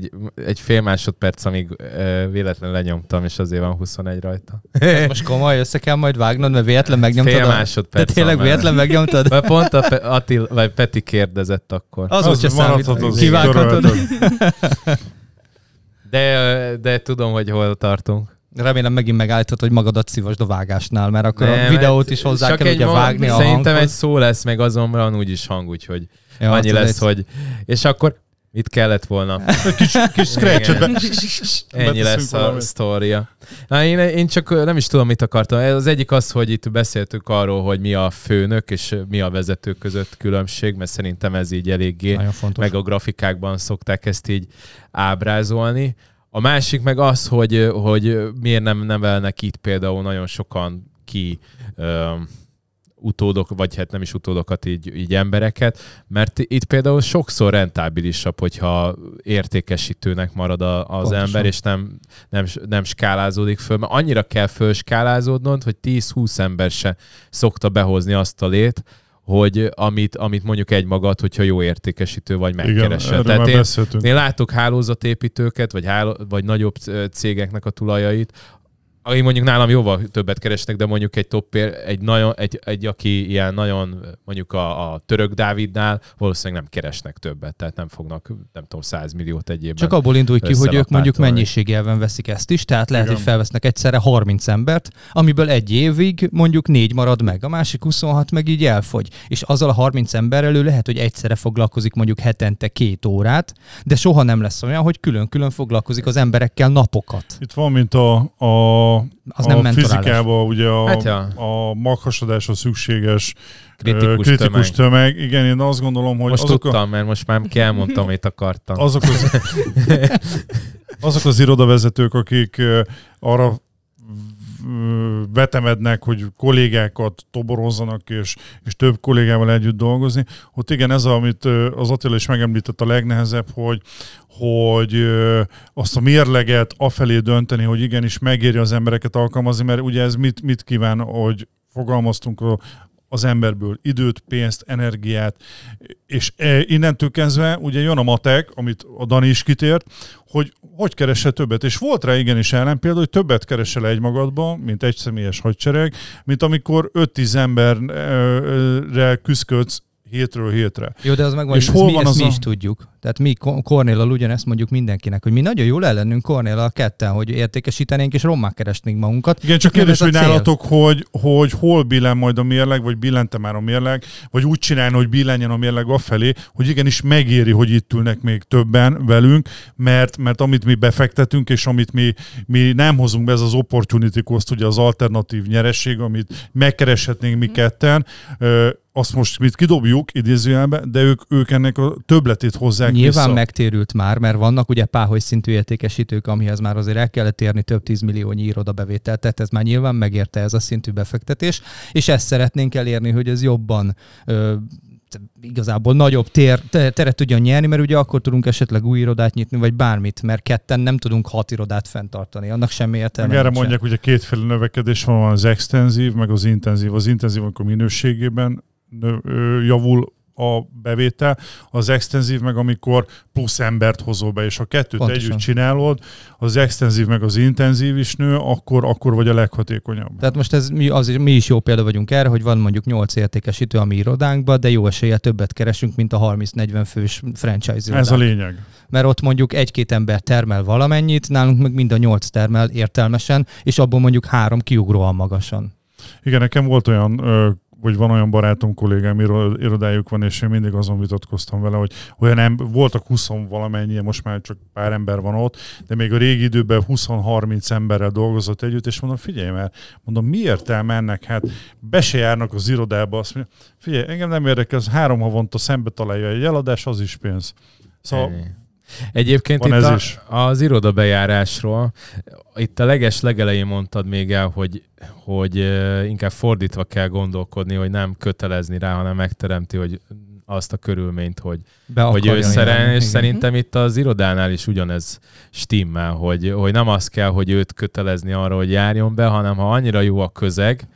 egy fél másodperc, amíg véletlenül lenyomtam, és azért van huszonegy rajta. Ez most komoly, össze kell majd vágnod, mert véletlen megnyomtad. Fél másodperc. Te tényleg véletlen megnyomtad? Mert pont a Pe- Attila, vagy Peti kérdezett akkor. Az, az, az maradhatod. Kiválthatod. De, de tudom, hogy hol tartunk. Remélem megint megállítod, hogy magadat szívasd a vágásnál, mert akkor nem, a videót is hozzá kell ugye vágni a hanghoz. Szerintem egy szó lesz meg azonban úgyis hang, úgyhogy ja, annyi lesz, lesz, hogy... És akkor itt kellett volna. Kis, kis scratch-et. Ennyi lesz a sztória. Na, én, én csak nem is tudom, mit akartam. Az egyik az, hogy itt beszéltünk arról, hogy mi a főnök és mi a vezető között különbség, mert szerintem ez így eléggé, meg a grafikákban szokták ezt így ábrázolni. A másik meg az, hogy, hogy miért nem nevelnek itt például nagyon sokan ki... Ö, utódok, vagy hát nem is utódokat, így, így embereket, mert itt például sokszor rentábilisabb, hogyha értékesítőnek marad a, az pontosan. Ember, és nem, nem, nem skálázódik föl, mert annyira kell fölskálázódnod, hogy tíz-húsz ember se szokta behozni azt a lét, hogy amit, amit mondjuk egymagad, hogyha jó értékesítő vagy, megkeresed. Tehát én, én látok hálózatépítőket, vagy, háló, vagy nagyobb cégeknek a tulajait, aki mondjuk nálam jóval többet keresnek, de mondjuk egy topér, egy, nagyon, egy, egy aki ilyen nagyon, mondjuk a, a Török Dávidnál valószínűleg nem keresnek többet, tehát nem fognak, nem tudom, száz milliót egy évben. Csak abból indulj ki, hogy ők mondjuk mennyiségelven veszik ezt is, tehát lehet, igen, hogy felvesznek egyszerre harminc embert, amiből egy évig mondjuk négy marad meg, a másik huszonhat meg így elfogy. És azzal a harminc emberrel ő lehet, hogy egyszerre foglalkozik mondjuk hetente két órát, de soha nem lesz olyan, hogy külön-külön foglalkozik az emberekkel napokat. Itt van, mint a, a... Az a nem fizikában ugye a, hát ja. a maghasodáshoz szükséges kritikus, kritikus tömeg. tömeg. Igen, én azt gondolom, hogy... Most azok tudtam, a... mert most már elmondtam, amit akartam. Azok az, azok az irodavezetők, akik arra vetemednek, hogy kollégákat toborozzanak, és, és több kollégával együtt dolgozni. Ott igen, ez, amit az Attila is megemlített, a legnehezebb, hogy, hogy azt a mérleget afelé dönteni, hogy igenis megéri az embereket alkalmazni, mert ugye ez mit, mit kíván, hogy fogalmaztunk a az emberből időt, pénzt, energiát, és innentől kezdve ugye jön a matek, amit a Dani is kitért, hogy hogy keresse többet, és volt rá igenis ellenpélda, hogy többet keresel egymagadban, mint egy személyes hadsereg, mint amikor öt-tíz emberre küszködsz hétről hétre. Jó, de az megvan, és hol mi, van az mi a... is tudjuk. Tehát mi Kornéllal ugyanezt mondjuk mindenkinek, hogy mi nagyon jól ellennünk Kornéllal ketten, hogy értékesítenénk és rommá keresnénk magunkat. Igen, csak kérdés, hogy nálatok, hogy, hogy hol billen majd a mérleg, vagy billente már a mérleg, vagy úgy csinálni, hogy billenjen a mérleg afelé, hogy igenis megéri, hogy itt ülnek még többen velünk, mert, mert amit mi befektetünk, és amit mi, mi nem hozunk be, ez az opportunity cost, ugye az alternatív nyereség, amit megkereshetnénk mi ketten, azt most mit kidobjuk idézőjelbe, de ők, ők ennek a többletét hozzák nyilván vissza. Nyilván megtérült már, mert vannak ugye páholy szintű értékesítők, amihez már azért el kellett érni több tízmilliónyi irodabevételt, tehát ez már nyilván megérte ez a szintű befektetés, és ezt szeretnénk elérni, hogy ez jobban ö, igazából nagyobb tér, teret tudjon nyerni, mert ugye akkor tudunk esetleg új irodát nyitni, vagy bármit, mert ketten nem tudunk hat irodát fenntartani, annak semmi értelme. Erre mondják, hogy a kétféle növekedés van, az extenzív, meg az intenzív. Az intenzív, amikor minőségében javul a bevétel, az extenzív meg amikor plusz embert hozol be, és ha kettőt pontosan együtt csinálod, az extenzív meg az intenzív is nő, akkor, akkor vagy a leghatékonyabb. Tehát most ez, mi, az, mi is jó példa vagyunk erre, hogy van mondjuk nyolc értékesítő a mi irodánkban, de jó eséllyel többet keresünk, mint a harminc-negyven fős franchise irodánk. Ez a lényeg. Mert ott mondjuk egy-két ember termel valamennyit, nálunk meg mind a nyolc termel értelmesen, és abból mondjuk három kiugróan magasan. Igen, nekem volt olyan hogy van olyan barátom, kollégám, irodájuk van, és én mindig azon vitatkoztam vele, hogy olyan nem voltak húsz valamennyien, most már csak pár ember van ott, de még a régi időben húsz-harminc emberrel dolgozott együtt, és mondom, figyelj már, mondom, mi értelme ennek? Hát be se járnak az irodába, azt mondja, figyelj, engem nem érdekel, az három havonta szembe találja egy eladás, az is pénz. Szóval egyébként itt a, az irodabejárásról, itt a leges legelején mondtad még el, hogy, hogy inkább fordítva kell gondolkodni, hogy nem kötelezni rá, hanem megteremti, hogy azt a körülményt, hogy, hogy ő szereljen, és igen, szerintem itt az irodánál is ugyanez stimmel, hogy, hogy nem azt kell, hogy őt kötelezni arra, hogy járjon be, hanem ha annyira jó a közeg,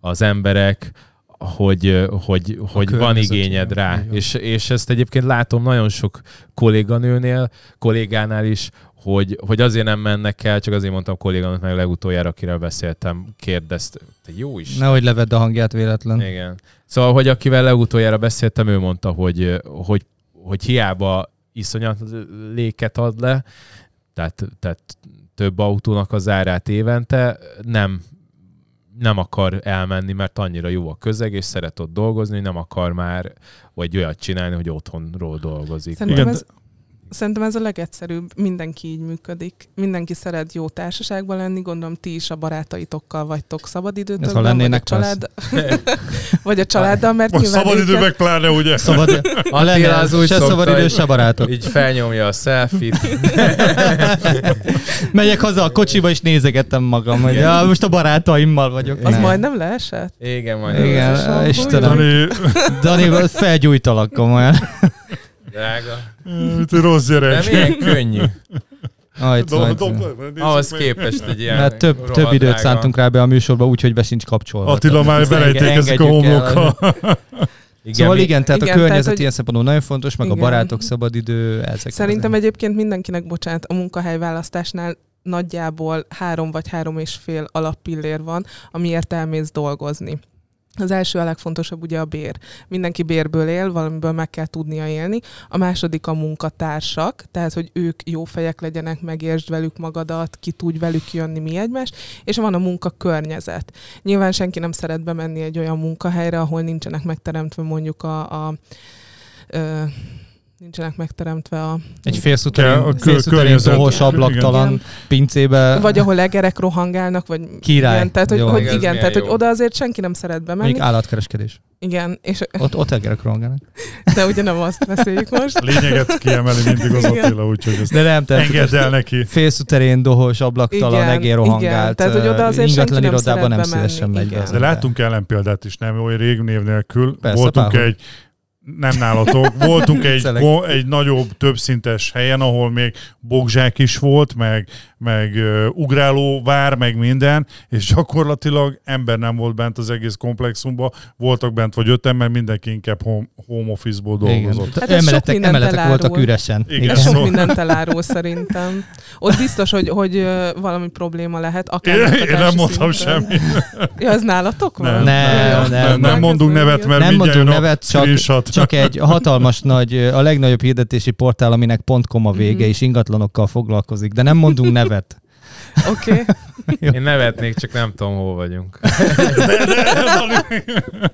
az emberek, hogy, hogy, hogy van igényed rá. És, és ezt egyébként látom nagyon sok kolléganőnél, kollégánál is, hogy, hogy azért nem mennek el, csak azért mondtam kolléganőt, meg legutoljára, akiről beszéltem, kérdezt, te jó is. Nehogy levedd a hangját véletlen. Igen. Szóval, hogy akivel legutoljára beszéltem, ő mondta, hogy, hogy, hogy hiába iszonyat léket ad le, tehát, tehát több autónak az árát évente, nem nem akar elmenni, mert annyira jó a közeg, és szeret ott dolgozni, nem akar már vagy olyat csinálni, hogy otthonról dolgozik. Szerintem ez, Szerintem ez a legegyszerűbb, mindenki így működik. Mindenki szeret jó társaságban lenni, gondolom ti is a barátaitokkal vagytok szabadidőtökben. Ez ha lennének vagy a család... vagy a családdal, mert most nyilván... Szabadidő éket... meg pláne, ugye? Szabad... A lelázó se szabadidő, se barátok. Így felnyomja a selfie-t. Megyek haza a kocsiba, és nézegetem magam. Hogy ja, most a barátaimmal vagyok. Az majdnem leesett? Igen, majdnem leesett. Istenem. Dani, felgyújtalak komolyan. Drága. Itt rossz gyerek. De milyen könnyű. Ajt, do, do, do, ahhoz meg. Képest egy ilyen mert több, több időt drága. Szántunk rá be a műsorba, úgyhogy be sincs kapcsolva. Attila már belejtékezik a homlokkal. Igen, szóval mi? igen, tehát igen, a környezet tehát, ilyen szempontból nagyon fontos, meg igen. A barátok, szabadidő, ezek. Szerintem ezek. Egyébként mindenkinek, bocsánat, a munkahelyválasztásnál nagyjából három vagy három és fél alappillér van, amiért elmész dolgozni. Az első a legfontosabb ugye a bér. Mindenki bérből él, valamiből meg kell tudnia élni. A második a munkatársak, tehát hogy ők jó fejek legyenek, megértsd velük magadat, ki tudj velük jönni, mi egymást, és van a munkakörnyezet. Nyilván senki nem szeret bemenni egy olyan munkahelyre, ahol nincsenek megteremtve mondjuk a... a ö, nincsenek megteremtve a... Egy félszúterén tohos, ablaktalan pincébe... Vagy ahol egerek rohangálnak, vagy... Király. Igen, tehát, hogy, jó, hogy, igen, tehát hogy oda azért senki nem szeret bemenni. Mondjuk állatkereskedés. Igen. És... Ott, ott egerek rohangálnak. De ugye nem azt beszéljük most. Lényeget kiemeli mindig az Attila, úgyhogy ezt engedd el neki. Félszúterén dohos, ablaktalan, egér rohangált, ingatlan irodában nem szívesen megy. De láttunk ellenpéldát is, nem olyan rég név nélkül. Voltunk egy... Nem nálatok. Voltunk egy, egy nagyobb, többszintes helyen, ahol még bogzsák is volt, meg, meg ugráló vár, meg minden, és gyakorlatilag ember nem volt bent az egész komplexumban. Voltak bent vagy öten, mert mindenki inkább home, home office-ból dolgozott. Hát emeletek emeletek voltak üresen. Igen. Ez sok mindent elárul szerintem. Ott biztos, hogy, hogy valami probléma lehet. Akár é, én nem mondtam semmit. Ja, az nálatok van? Nem, nem, nem, nem, nem mondunk nevet, mert nem mindjárt mondunk nevet, csak screenshot. Csak egy hatalmas nagy, a legnagyobb hirdetési portál, aminek .com a vége, és ingatlanokkal foglalkozik, de nem mondunk nevet. Oké. Okay. Én nevetnék, csak nem tudom, hol vagyunk. de, de, de, de.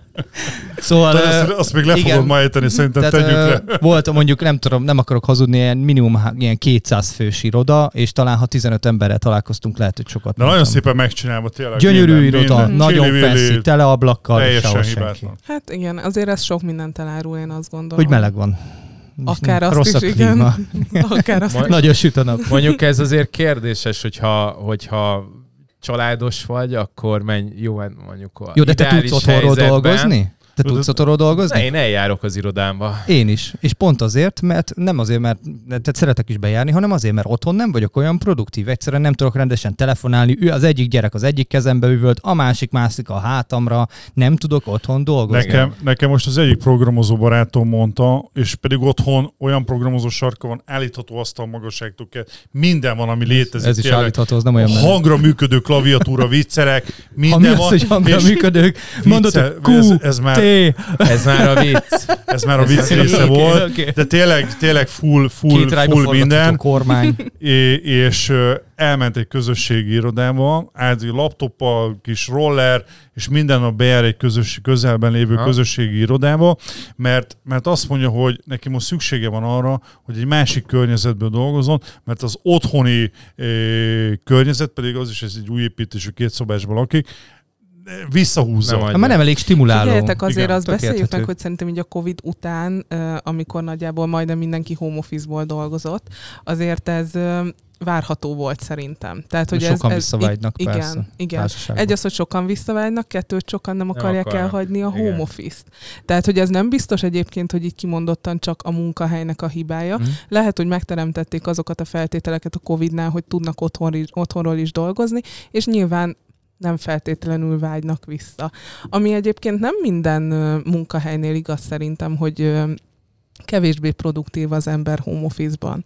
Szóval... Ezt, azt még le igen, fogod ma érteni, szerintem tegyük le. Volt mondjuk, nem tudom, nem akarok hazudni, ilyen minimum ilyen kétszáz fős iroda, és talán ha tizenöt emberrel találkoztunk, lehet, hogy sokat. De nagyon szépen megcsinálva tényleg. Gyönyörű iroda, nagyon fancy, tele ablakkal, teljesen hibátlan. Hát igen, azért ez sok mindent elárul, én azt gondolom. Hogy meleg van. Akár azt rossz is, igen. Akár azt is. Nagyon süt a nap. Mondjuk ez azért kérdéses, hogyha, hogyha családos vagy, akkor menj, jó, mondjuk jó, de te tudsz otthonról dolgozni? Te tudsz otthonról dolgozni? Ne, én eljárok az irodámba. Én is. És pont azért, mert nem azért, mert tehát szeretek is bejárni, hanem azért, mert otthon nem vagyok olyan produktív. Egyszerűen nem tudok rendesen telefonálni. Ő az egyik gyerek az egyik kezembe üvölt, a másik mászik a hátamra. Nem tudok otthon dolgozni. Nekem, nekem most az egyik programozó barátom mondta, és pedig otthon olyan programozó sarka van, állítható asztal magasságtól kell. Minden van, ami létezik. Ez is tényleg állítható, az nem olyan. Hangra működő klaviatúra, viccerek, minden van. Az, hangra működők, mondott, ez, ez már Ez már a vicc. Ez már a vicc része volt. De tényleg, tényleg full, full, full minden. Kormány. É, és elment egy közösségi irodába, állt egy laptoppal, kis roller, és minden nap bejár egy közös, közelben lévő ha. közösségi irodába, mert, mert azt mondja, hogy neki most szüksége van arra, hogy egy másik környezetből dolgozzon, mert az otthoni eh, környezet, pedig az is ez egy új építésű kétszobásban lakik, visszahúzza. Már nem elég stimuláló. Figyeljetek, azért igen, azt beszéljük meg, hogy szerintem így a Covid után, amikor nagyjából majdnem mindenki home office-ból dolgozott, azért ez várható volt szerintem. Tehát, hogy sokan ez, ez visszavágynak igen, persze. Igen. Egy az, hogy sokan visszavágynak, kettő, sokan nem akarják nem elhagyni a home office-t. Tehát, hogy ez nem biztos egyébként, hogy így kimondottan csak a munkahelynek a hibája. Mm. Lehet, hogy megteremtették azokat a feltételeket a Covidnál, hogy tudnak otthon, otthonról is dolgozni, és nyilván nem feltétlenül vágynak vissza. Ami egyébként nem minden munkahelynél igaz szerintem, hogy kevésbé produktív az ember home office-ban.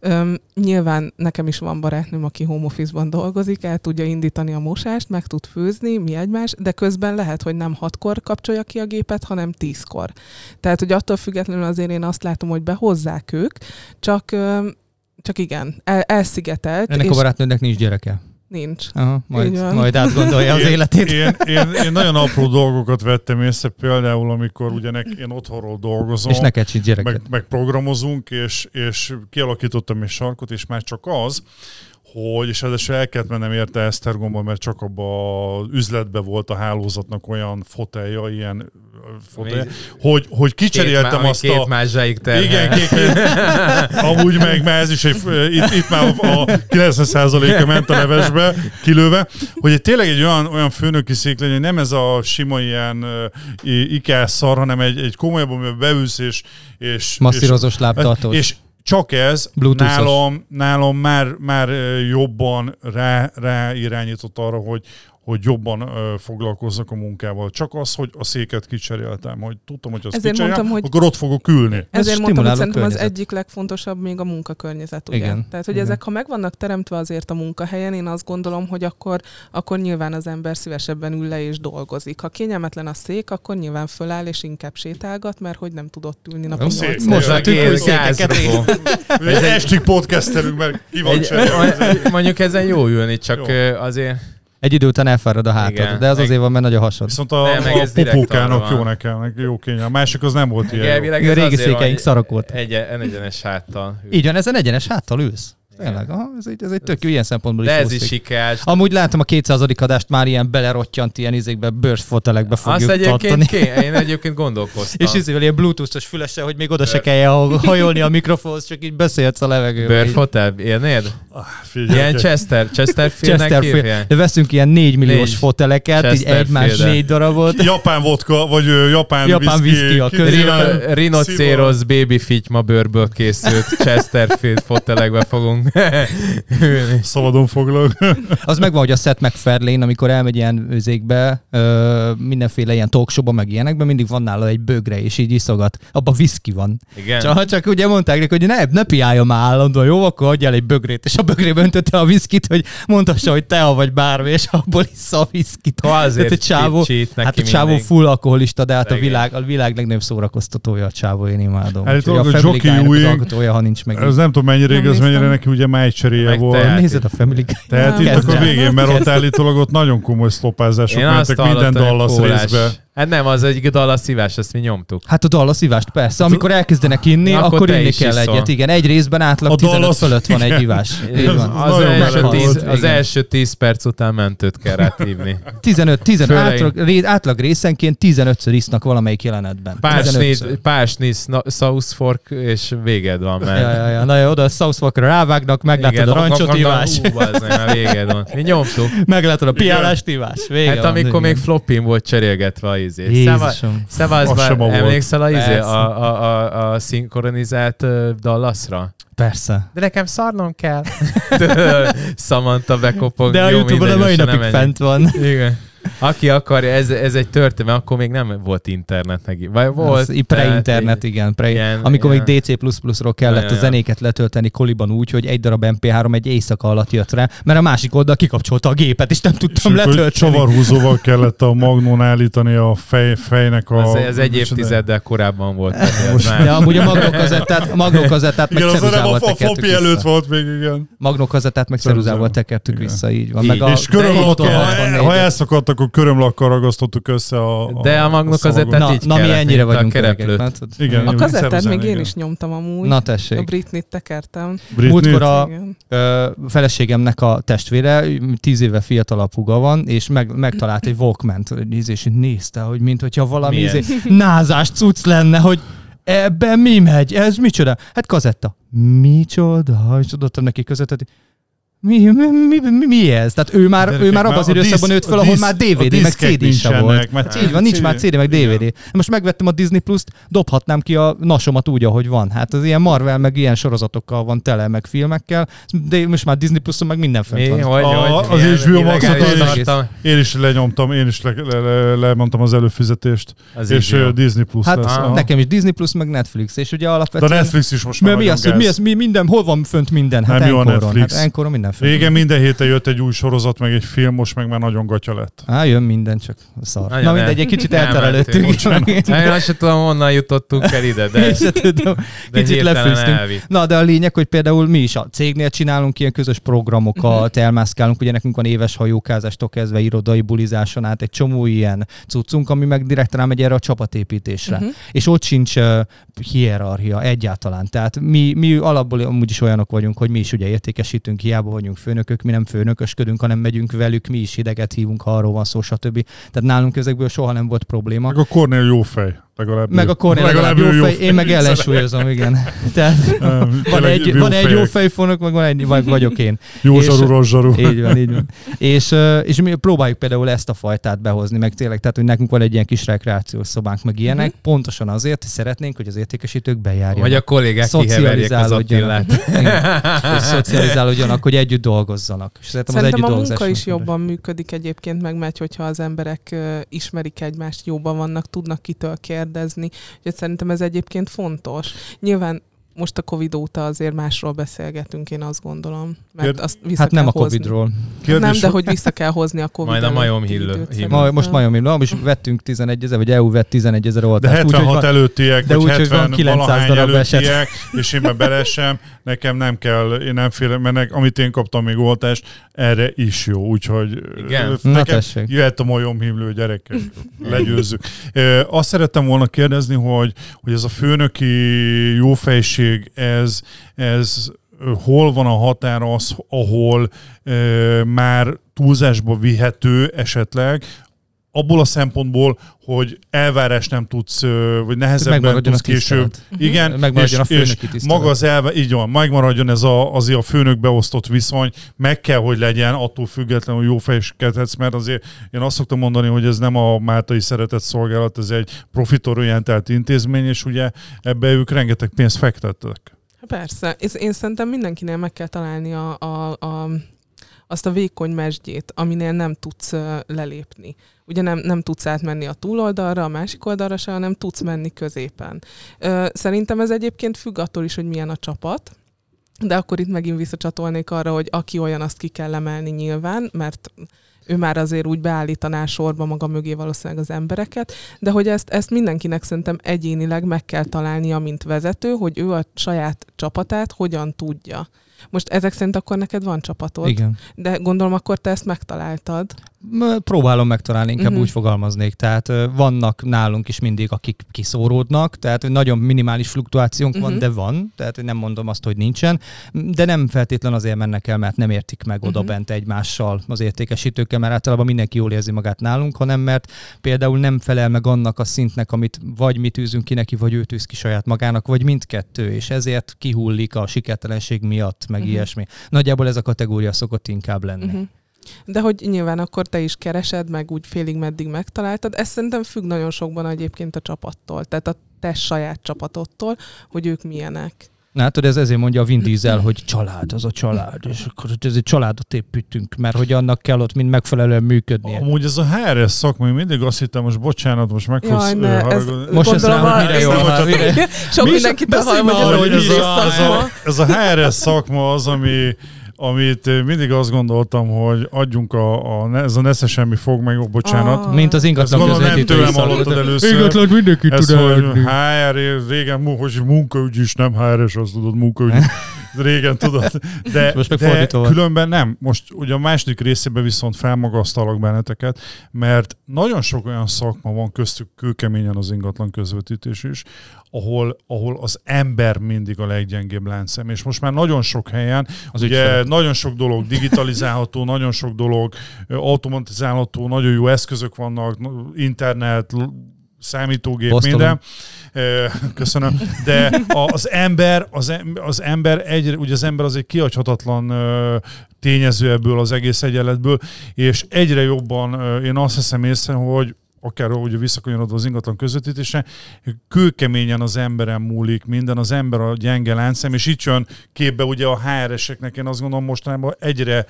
Üm, nyilván nekem is van barátnőm, aki home office-ban dolgozik, el tudja indítani a mosást, meg tud főzni, mi egymás, de közben lehet, hogy nem hatkor kapcsolja ki a gépet, hanem tízkor. Tehát, hogy attól függetlenül azért én azt látom, hogy behozzák ők, csak, csak igen, el, elszigetelt. Ennek és... a barátnőnek nincs gyereke. Nincs. Aha, majd, majd átgondolja az én, életét. Én, én, én nagyon apró dolgokat vettem észre, például amikor ugyanek én otthonról dolgozom, és neked sincs gyereked. Meg, meg programozunk, és, és kialakítottam egy sarkot, és már csak az, hogy, és ezzel el kellett mennem érte Esztergomba, mert csak abban az üzletben volt a hálózatnak olyan fotelja, ilyen fotelja, hogy, hogy kicseréltem azt a... Két mázsáig terhel. Igen, két, két, amúgy meg már ez is, egy, itt, itt már a kilencven százaléka ment a levesbe, kilőve, hogy tényleg egy olyan, olyan főnöki szék legyen, hogy nem ez a sima ilyen ikás szar, hanem egy, egy komolyabb, amiben beülsz, és... és masszírozós lábtartót. És, Csak ez nálam, nálam már, már jobban rá, ráirányított arra, hogy, hogy jobban foglalkozzak a munkával. Csak az, hogy a széket kicseréltem, hogy tudtam, hogy azt ezért kicserélem, mondtam, hogy... akkor ott fogok ülni. Ezért mondtam, hogy szerintem az egyik legfontosabb még a munkakörnyezet. Ugye? Igen. Tehát, hogy igen, ezek, ha meg vannak teremtve azért a munkahelyen, én azt gondolom, hogy akkor, akkor nyilván az ember szívesebben ül le és dolgozik. Ha kényelmetlen a szék, akkor nyilván föláll és inkább sétálgat, mert hogy nem tudott ülni napon nyolc. Mozsagél gázra. Egy estig podcasterünk, mert ki van cserélni. Mondjuk ezen jó ülni, csak azért... Egy idő után elfárad a hátad, igen, de az azért van, mert nagy a hasad. Viszont a, nem, a popókának jó nekem, jó kényel. A másik az nem volt ilyen. Igen, jó. A régi székeink szarok voltak. Egy, egyenes háttal. Így van, ezen egyenes háttal ülsz. Tényleg, aha, ez egy, ez egy tök jó ilyen szempontból is. De ez is sikás. Amúgy látom a kétszázadik adást már ilyen belerottyant, ilyen izékbe, bőrsfotelekbe fogjuk azt tartani. Kéne, én egyébként gondolkoztam. És izével ilyen bluetooth-os fülesse, hogy még oda Bör... se kelljen hajolni a mikrofonhoz, csak így beszélsz a levegővel. Bőrfotel, érnéd? Ah, ilyen Chester, Chesterfieldnek hívják. De veszünk ilyen négymilliós foteleket, így egymás négy darabot. Japán vodka, vagy japán, japán viszki. Rhinocéros baby fityma bőrből készült Chesterfield fotelekbe fogunk szabadon foglak. Az megvan, hogy a Seth MacFarlane, amikor elmegy ilyen őzékbe, mindenféle ilyen talk showba, meg ilyenekben, mindig van nála egy bögre, és így iszogat. Abban viszki van. Igen. Csak, csak ugye mondták neki, hogy ne, ne piálja már állandóan, jó? Akkor adjál egy bögrét. És a bögrébe öntötte a viszkit, hogy mondhassa, hogy tea vagy bármi, és abból issza a viszkit. Ha azért hát, csávó, hát a csávó full alkoholista, de hát a világ, a világ legnagyobb szórakoztatója a csávó, én imádom. Hát, a Family Guy-nak az alkotója, ha nincs meg. Ez nem tudom, mennyire igaz, mennyire neki ugye májcseréje volt. Nézed a Family Guy. Tehát itt akkor végén, mert ott állítólag ott nagyon komoly szlopázások mentek minden Dallas részbe. Hát nem, az egy dallaszívás, ezt mi nyomtuk. Hát a dallaszívást persze, amikor elkezdenek inni, na, akkor, akkor inni kell iszol egyet. Igen, egy részben átlag tizenöt fölött van egy ivás. Van. Az, az, első tíz, az első tíz perc után mentőt kell rátívni. tizenöt, tizenöt átlag, átlag részenként tizenötször isznak valamelyik jelenetben. Pásni, South Fork, és véged van. Mert... Ja, ja, ja. Na jó, oda a South Forkra rávágnak, meglátod a rancsot ivás. Ú, az nem, véged van. Mi nyomtuk. Meglátod a piálást ivás. Hát amikor még floppin volt cserélgetve Szevaszban emlékszel a, izé, a, a, a, a szinkronizált Dallasra? Persze. De nekem szarnom kell. Samantha bekopog. De a YouTube-on a mai napig fent van. Igen. Aki akarja, ez, ez egy történet, akkor még nem volt internet neki. Vagy volt? Ez, pre-internet, egy, igen. Pre- ilyen, amikor ilyen. Még dé cé plusz pluszról kellett ilyen, a zenéket letölteni koliban úgy, hogy egy darab em pé három egy éjszaka alatt jött rá, mert a másik oldal kikapcsolta a gépet, és nem tudtam és letölteni. Csavarhúzóval kellett a magnón állítani a fej, fejnek a... Ez, ez egy évtizeddel korábban volt. De amúgy a magnókazettát, a magnókazettát meg ceruzával tekertük vissza. Előtt volt még, igen. Magnókazettát meg ceruzával tekertük vissza, így van. És körülbelül akkor körömlakkal ragasztottuk össze a, a De a magnók kazettát na, így na, kellett, mi ennyire vagyunk a kereplőt. Igen, a kazettát még én is nyomtam amúgy. Na tessék. A Britney-t tekertem. Múltkor a ö, feleségemnek a testvére, tíz éve fiatalabb húga van, és meg, megtalált egy Walkman-t, és nézte, hogy mint hogyha valami izé, názás cucc lenne, hogy ebben mi megy, ez micsoda? Hát kazetta. Micsoda? És adottam neki kazettát. Mi, mi, mi, mi, mi ez? Tehát ő már, ő már abban az időszakban nőtt fel, ahol már dé vé dé, meg cé dé sem volt. Így van, nincs már cé dé, meg dé vé dé. Most megvettem a Disney Plus-t, dobhatnám ki a nasomat úgy, ahogy van. Hát az ilyen Marvel, meg ilyen sorozatokkal van tele, meg filmekkel. De most már Disney Plus-on meg minden fent van. Az há bé o Max-ot én is lenyomtam, én is lemondtam az előfizetést. És Disney Plus. Hát nekem is Disney Plus, meg Netflix. És ugye alapvetően... De Netflix is most már. Mi az, hogy minden, hol van fönt minden? Hát Encoron minden. mindenféle. Régen minden héten jött egy új sorozat, meg egy film, most meg már nagyon gatya lett. Á, jön minden, csak szar. Nagyon Na mindegy, egy kicsit elterelődtünk. Nagyon azt sem tudom, honnan jutottunk el ide, de, tudom, de kicsit lefűztünk. Na, de a lényeg, hogy például mi is a cégnél csinálunk ilyen közös programokat, elmászkálunk, ugye nekünk van éves hajókázástól kezdve irodai bulizáson át, egy csomó ilyen cuccunk, ami meg direkt rámegy erre a csapatépítésre. Uh-huh. És ott sincs uh, hierarchia egyáltalán. Tehát mi, mi alapból amúgy is olyanok vagyunk, hogy mi is ugye értékesítünk, hiába vagyunk főnökök, mi nem főnökösködünk, hanem megyünk velük, mi is hideget hívunk, ha arról van szó, stb. Tehát nálunk ezekből soha nem volt probléma. Meg a Kornél jó fej. Legalább meg a Kornél legalább, legalább jó fej, én meg ellensúlyozom, igen. Tehát van egy, van egy jó fejfonok, meg van egy, meg vagyok én. Jó zsaru, rossz zsaru. Így van, így van. És, és mi próbáljuk például ezt a fajtát behozni, meg tényleg, tehát hogy nekünk van egy ilyen kis rekreációs szobánk, meg ilyenek, mm-hmm. pontosan azért szeretnénk, hogy az értékesítők bejárjanak. Vagy a kollégák kiheverjék az Attilát. És szocializálódjanak, hogy együtt dolgozzanak. És szerintem, szerintem az együtt a munka is jobban működik egyébként, meg megy, hogyha az emberek ismerik egymást, jóban vannak, tudnak kitől kérni. Úgyhogy szerintem ez egyébként fontos. Nyilván most a Covid óta azért másról beszélgetünk, én azt gondolom. Mert azt vissza hát kell nem hozni. A Covidról. Kérdés nem, de hogy vissza kell hozni a Covidról. Majd a majom hillő. Ma, most majom hillő. Most vettünk tizenegy ezer, vagy é u vett tizenegy ezer oltást. De hetvenhat úgy, előttiek, de vagy hetven valahány előttiek, és én már belesem, nekem nem kell, én nem félem, mert amit én kaptam még oltást, erre is jó. Úgyhogy igen. Nekem jöhet a majom hillő gyerekek. Legyőzzük. Azt szerettem volna kérdezni, hogy, hogy ez a főnöki jófejség, Ez, ez hol van a határ az, ahol e, már túlzásba vihető esetleg, abból a szempontból, hogy elvárás nem tudsz, vagy nehezebben tudsz később. Igen, megmaradjon és, a főnöki tisztelet. És maga az elve, így van, megmaradjon ez a, az a főnök beosztott viszony, meg kell, hogy legyen, attól függetlenül jó fejskedhetsz, mert azért én azt szoktam mondani, hogy ez nem a Máltai Szeretetszolgálat, ez egy profitorientált intézmény, és ugye ebbe ők rengeteg pénzt fektettek. Persze, én szerintem mindenkinél meg kell találni a, a, a, azt a vékony mesdjét, aminél nem tudsz lelépni. Ugye nem, nem tudsz átmenni a túloldalra, a másik oldalra se, hanem tudsz menni középen. Ö, szerintem ez egyébként függ attól is, hogy milyen a csapat, de akkor itt megint visszacsatolnék arra, hogy aki olyan, azt ki kell emelni nyilván, mert ő már azért úgy beállítaná sorba maga mögé valószínűleg az embereket, de hogy ezt, ezt mindenkinek szerintem egyénileg meg kell találnia, mint vezető, hogy ő a saját csapatát hogyan tudja. Most ezek szerint akkor neked van csapatod, igen. De gondolom akkor te ezt megtaláltad. Próbálom megtalálni, inkább uh-huh. úgy fogalmaznék. Tehát vannak nálunk is mindig, akik kiszóródnak, tehát nagyon minimális fluktuációnk uh-huh. van, de van, tehát nem mondom azt, hogy nincsen, de nem feltétlen azért mennek el, mert nem értik meg uh-huh. odabent egymással az értékesítőkkel, mert általában mindenki jól érzi magát nálunk, hanem mert például nem felel meg annak a szintnek, amit vagy mi tűzünk ki neki, vagy ő tűz ki saját magának, vagy mindkettő, és ezért kihullik a sikertelenség miatt, meg uh-huh. ilyesmi. Nagyjából ez a kategória szokott inkább lenni. Uh-huh. De hogy nyilván akkor te is keresed, meg úgy félig meddig megtaláltad. Ez szerintem függ nagyon sokban egyébként a csapattól, tehát a te saját csapatodtól, hogy ők milyenek. Látod, ez ezért mondja a Vin Diesel, hogy család, az a család, és akkor ez egy családot építünk, mert hogy annak kell ott mind megfelelően működnie. Amúgy ez a há er es szakma, mindig azt hittem, most bocsánat, most meg fogsz haragudni. Most ez rá, hogy mire jól van. Sok mindenkit a hallom, hogy ez a há er es szakma az, ami... amit mindig azt gondoltam, hogy adjunk a, a ez a nesze semmi fog meg, oh, bocsánat. Ah, mint az ingatlan közvetítő. Nem tőlem hallottad először. Ingatlan mindenki tud elérni. há er, régen munkaügy is, nem há er-es, azt tudod, munkaügy. Régen tudod. De, de különben nem. Most ugye a második részében viszont felmagasztalak benneteket, mert nagyon sok olyan szakma van, köztük kőkeményen az ingatlan közvetítés is, ahol, ahol az ember mindig a leggyengébb láncszem. És most már nagyon sok helyen, az ugye nagyon sok dolog digitalizálható, nagyon sok dolog automatizálható, nagyon jó eszközök vannak, internet, számítógép, Basztalon. Minden. Köszönöm. De az ember, az ember, az ember egy, ugye az ember az egy kihagyhatatlan tényező ebből az egész egyenletből, és egyre jobban én azt hiszem észre, hogy akár ugye visszakanyarodva az ingatlan közvetítésre, kőkeményen az emberen múlik minden, az ember a gyenge láncszem, és itt jön képbe ugye a há er-eseknek, én azt gondolom mostanában egyre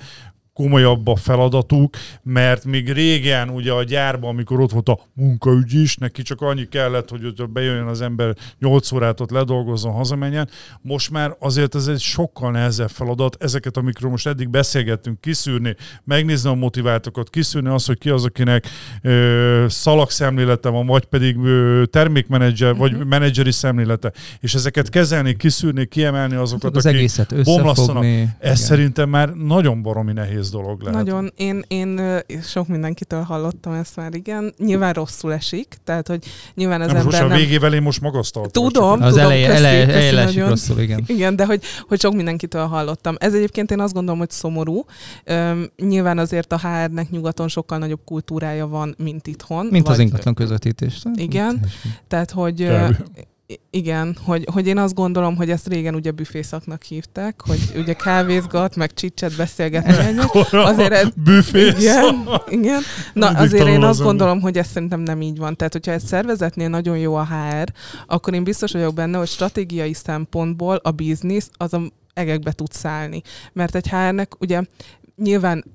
komolyabb a feladatuk, mert még régen ugye a gyárban, amikor ott volt a munkaügy is, neki csak annyi kellett, hogy bejöjjön az ember, nyolc órát ott ledolgozzon, hazamenjen. Most már azért ez egy sokkal nehezebb feladat, ezeket, amikről most eddig beszélgettünk, kiszűrni, megnézni a motiváltokat, kiszűrni azt, hogy ki az, akinek ö, szalagszemlélete van, vagy pedig ö, termékmenedzser, uh-huh. vagy menedzseri szemlélete. És ezeket kezelni, kiszűrni, kiemelni azokat, az akik bomlasztanak. Ez szerintem már nagyon baromi nehéz dolog lehet. Nagyon. Én, én sok mindenkitől hallottam ezt már, igen. Nyilván rosszul esik, tehát, hogy nyilván az nem, ember most nem... a végével én most magasztaltam. Tudom, az tudom, köszi rosszul, igen. Igen, de hogy, hogy sok mindenkitől hallottam. Ez egyébként én azt gondolom, hogy szomorú. Üm, nyilván azért a há ernek nyugaton sokkal nagyobb kultúrája van, mint itthon. Mint vagy... az ingatlan közvetítés. Igen, tehát, hogy... Igen, hogy, hogy én azt gondolom, hogy ezt régen ugye büfészaknak hívták, hogy ugye kávézgat, meg csicset beszélgetni. Azért ez... büfészak? Igen, igen. Na, azért én azt gondolom, hogy ez szerintem nem így van. Tehát, hogyha egy szervezetnél nagyon jó a há er, akkor én biztos vagyok benne, hogy stratégiai szempontból a biznisz az a egekbe tud szállni. Mert egy há ernek ugye... Nyilván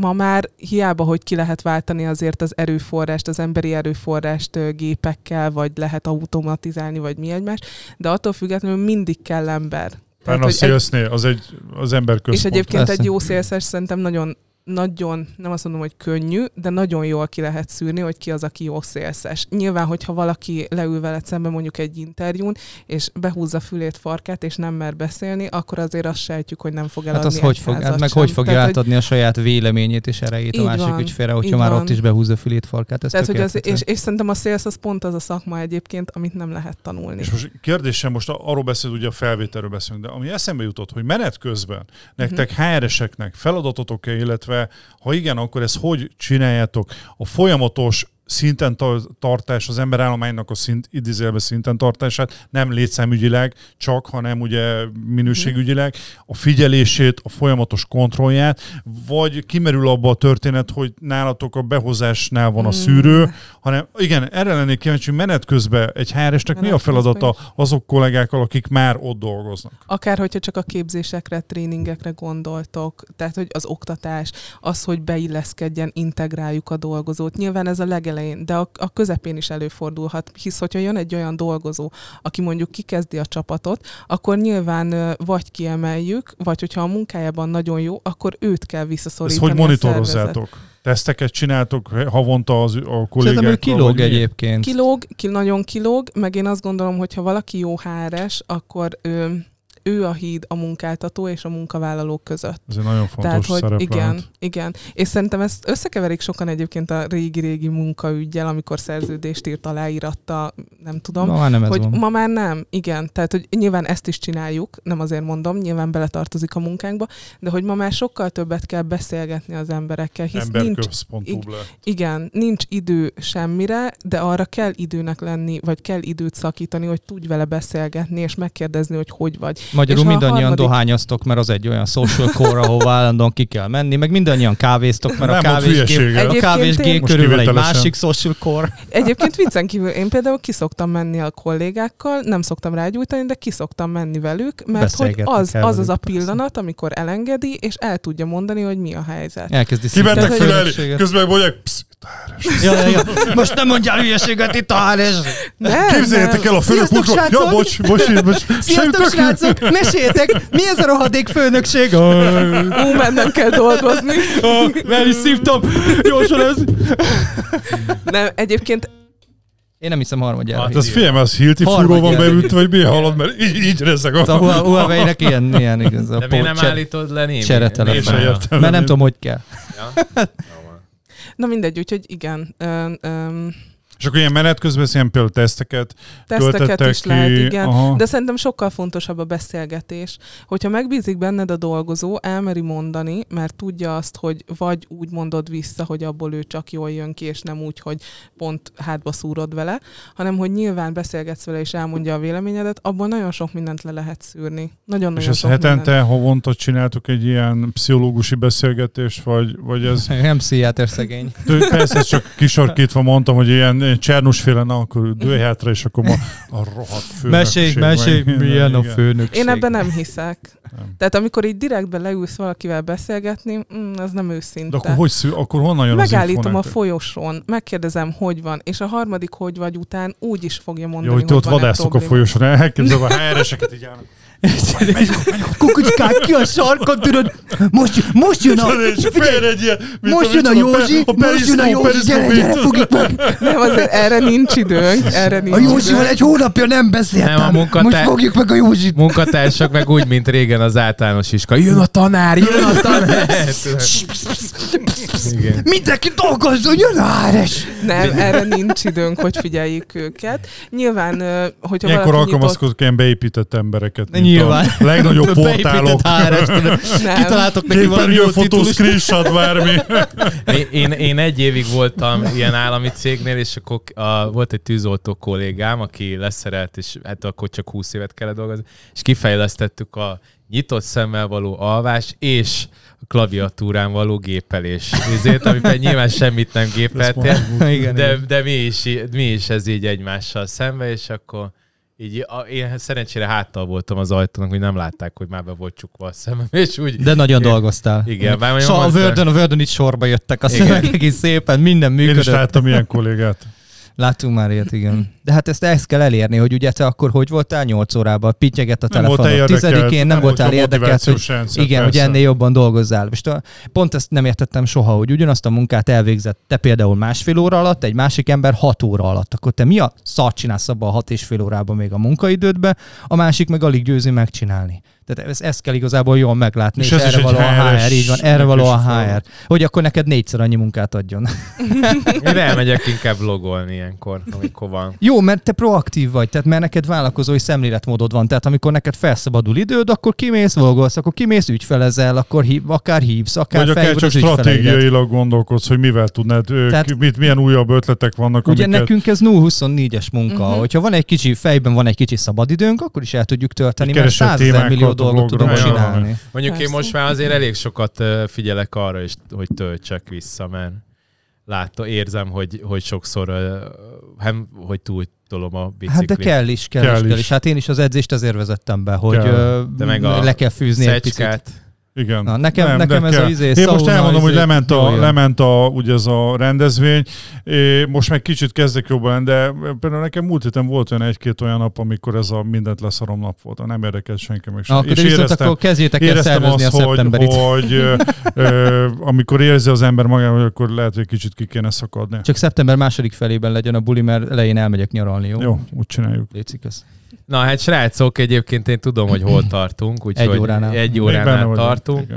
ma már hiába, hogy ki lehet váltani azért az erőforrást, az emberi erőforrást gépekkel, vagy lehet automatizálni, vagy mi egymás, de attól függetlenül mindig kell ember. Tehát, a szélsznél, az egy az ember központ. És egyébként egy jó szélszes szerintem nagyon, nagyon, nem azt mondom, hogy könnyű, de nagyon jól ki lehet szűrni, hogy ki az, aki jó szélszes. Nyilván, hogyha valaki leül veled szembe mondjuk egy interjún, és behúzza fülét, farkát, és nem mer beszélni, akkor azért azt sejtjük, hogy nem fog eladni. Hát az hogy fog, hát meg sem. Hogy fogja tehát, átadni hogy... a saját véleményét és erejét a másik van, ügyfélre, hogyha már van. Ott is behúzza fülét, farkát. Ez tehát, hogy az, és, és szerintem a sales az pont az a szakma egyébként, amit nem lehet tanulni. És most kérdésem, most arról beszél, ugye a felvételről beszélünk, de ami eszembe jutott, hogy menet közben nektek hmm. há er-eseknek feladatotok, illetve ha igen, akkor ezt hogy csináljátok? A folyamatos szinten tartás, az emberállománynak a szint, idézőjelben szinten tartását, nem létszámügyileg csak, hanem ugye minőségügyileg, a figyelését, a folyamatos kontrollját, vagy kimerül abba a történet, hogy nálatok a behozásnál van a szűrő, hanem igen, erre lennék kíváncsi, hogy menet közben egy há er-esnek mi a feladata azok kollégákkal, akik már ott dolgoznak? Akár, hogyha csak a képzésekre, tréningekre gondoltok, tehát, hogy az oktatás, az, hogy beilleszkedjen, integráljuk a dolgozót. Nyilván ez a legel de a, a közepén is előfordulhat, hisz hogyha jön egy olyan dolgozó, aki mondjuk kikezdi a csapatot, akkor nyilván vagy kiemeljük, vagy hogyha a munkájában nagyon jó, akkor őt kell visszaszorítani. Ezt hogy monitorozzátok? Teszteket csináltok havonta az, a kollégákkal? Szerintem ő kilóg egyébként. Kilóg, ki, nagyon kilóg, meg én azt gondolom, hogyha valaki jó há er-es, akkor... Ő, ő a híd a munkáltató és a munkavállalók között. Ez egy nagyon fontos tehát, hogy szerep igen, lehet. Igen. És szerintem ezt összekeverik sokan egyébként a régi-régi munkaüggyel, amikor szerződést írt aláíratta, nem tudom. Ma már nem hogy ma már nem, igen. Tehát, hogy nyilván ezt is csináljuk, nem azért mondom, nyilván beletartozik a munkánkba, de hogy ma már sokkal többet kell beszélgetni az emberekkel. Hisz emberközpontúbb lett. Igen, nincs idő semmire, de arra kell időnek lenni, vagy kell időt szakítani, hogy tudj vele beszélgetni, és megkérdezni, hogy hogy vagy. Magyarul mindannyian harmadik... dohányoztok, mert az egy olyan social core, ahová állandóan ki kell menni, meg mindannyian kávéztok, mert nem a kávésgép kávés én... körül egy másik social core. Egyébként viccen kívül én például ki szoktam menni a kollégákkal, nem szoktam rágyújtani, de ki szoktam menni velük, mert hogy az az, az a pillanat, amikor elengedi, és el tudja mondani, hogy mi a helyzet. Elkezdi kimentek fülelni, közben mondják, psz, itt a há er-es. Ja, ja, ja. Most nem mondjál hülyeséget, itt a há er-es. Képzeljétek el a főnök úrról. Ja, bocs, bocs, bocs. Sziasztok, srácok! Meséltek, mi ez a rohadék főnökség? Ú, mennem kell dolgozni. Mert is szívtam. Jósan ez. Nem, egyébként... Én nem hiszem harmadjára. Hát ez figyelme, az Hilti fúró van belült, vagy mi halad, mert így, így rezeg. A, a Huawei-nek ilyen, ilyen igaz. De miért nem állítod le némi? Cseretelepben. Mert nem tudom, hogy kell. Na mindegy, úgyhogy igen. És akkor ilyen menet közben ilyen például teszteket teszteket is ki. Lehet, igen. Aha. De szerintem sokkal fontosabb a beszélgetés. Hogyha megbízik benned a dolgozó, elmeri mondani, mert tudja azt, hogy vagy úgy mondod vissza, hogy abból ő csak jól jön ki, és nem úgy, hogy pont hátba szúrod vele, hanem hogy nyilván beszélgetsz vele, és elmondja a véleményedet, abban nagyon sok mindent le lehet szűrni. Nagyon-nagyon és ezt hetente, mindent. Havonta csináltuk egy ilyen pszichológusi beszélgetést, vagy, vagy ez... Nem pszichiáter szegény. Persze, csak kisarkítva mondtam, hogy ilyen nagyon Csernusféle, na akkor dőj hátra, és akkor ma a rohadt főnökség. Mesélj, mesélj, milyen a főnökség. Én ebben nem hiszek. Nem. Tehát amikor így direktben leülsz valakivel beszélgetni, az nem őszinte. De akkor, hogy szül, akkor honnan jön az info? Megállítom a folyosón, megkérdezem, hogy van, és a harmadik hogy vagy után úgy is fogja mondani, hogy van egy probléma. Jó, hogy ott vadászok a folyosón, elképzelve a há er eseket így állnak. Kukucskák ki a sarkon, tudod, most, most jön a... Ilyen, most jön a Józsi, a most jön a Józsi, gyere, gyere, fogjuk meg! Nem, azért erre nincs időnk, erre nincs. A Józsival egy hónapja nem beszéltem, nem, munkatár... most fogjuk meg a Józsit. Munkatársak meg úgy, mint régen az általános iskola. Jön a tanár, jön a tanár! Mindenki dolgozzon, jön a há er es! Nem, erre nincs időnk, hogy figyeljük őket. Nyilván, hogyha ilyenkor alkalmazkodok ilyen beépített embereket. Nyilván. A legnagyobb portálok. Kitaláltok neki valami jó titulust. Én, én egy évig voltam ilyen állami cégnél, és akkor a, volt egy tűzoltó kollégám, aki leszerelt, és hát akkor csak húsz évet kellett dolgozni, és kifejlesztettük a nyitott szemmel való alvás, és a klaviatúrán való gépelés. Ezért, amiben nyilván semmit nem gépeltél, de, de mi, is, mi is ez így egymással szembe, és akkor... Így, én szerencsére háttal voltam az ajtónak, hogy nem látták, hogy már be volt csukva a szemem, és úgy... De nagyon én, dolgoztál. Igen. Bár so a Word-on, a Word-on itt sorba jöttek a szemek, szépen minden működött. Én is láttam ilyen kollégát. Láttunk már ilyet, igen. De hát ezt, ezt kell elérni, hogy ugye te akkor hogy voltál nyolc órában, pittyeget a telefonon. Tizedikén nem voltál érdekelt, hogy rendszer, igen, persze. Hogy ennél jobban dolgozzál. Most a, pont ezt nem értettem soha, hogy ugyanazt a munkát elvégzett te például másfél óra alatt, egy másik ember hat óra alatt. Akkor te mi a szart csinálsz abban a hat és fél órában még a munkaidődben, a másik meg alig győzi megcsinálni. Tehát ezt, ezt kell igazából jól meglátni, és, és erre való a há er, így van, erre való a há er. Hogy akkor neked négyszer annyi munkát adjon. Én elmegyek inkább vlogolni ilyenkor, amikor van. Jó, mert te proaktív vagy, tehát mert neked vállalkozói szemléletmódod van, tehát amikor neked felszabadul időd, akkor kimész, vlogolsz, akkor kimész, ügyfelezel, akkor hív, akár hívsz, akár felhívod az ügyfeleidet. Vagy akár csak stratégiailag gondolkodsz, hogy mivel tudnád, tehát, mit, milyen újabb ötletek vannak. Ugye amiket... nekünk ez nulla huszonnégyes munka, uh-huh. Hogyha van egy kicsi fejben, van egy kicsi szabadidőnk, akkor is el tudjuk tölteni, mert százezer millió dolgot tudom csinálni. Mondjuk persze. Én most már azért elég sokat figyelek arra is, hogy töltsek vissza, mert látom, érzem, hogy, hogy sokszor hem, hogy túl tolom a biciklit. Hát de kell is, kell, kell is, kell is. Hát én is az edzést azért vezettem be, hogy kell. De meg a le kell fűzni egy picit. Igen. Na, nekem nem, nekem ez az izé, én most elmondom, izé, hogy lement a, lement a, ugye ez a rendezvény. É, most meg kicsit kezdek jobban, de például nekem múlt héten volt olyan egy-két olyan nap, amikor ez a mindent leszarom nap volt. Nem érdekelt senki meg sem. Na, és éreztem, akkor kezdjétek el szervezni azt, a szeptemberit. Hogy, hogy ö, amikor érzi az ember magában, hogy akkor lehet, hogy kicsit ki kéne szakadni. Csak szeptember második felében legyen a buli, mert elején elmegyek nyaralni, jó? Jó, úgy csináljuk. Létszik ez. Na hát srácok, egyébként én tudom, hogy hol tartunk, úgyhogy egy óránál, egy óránál tartunk.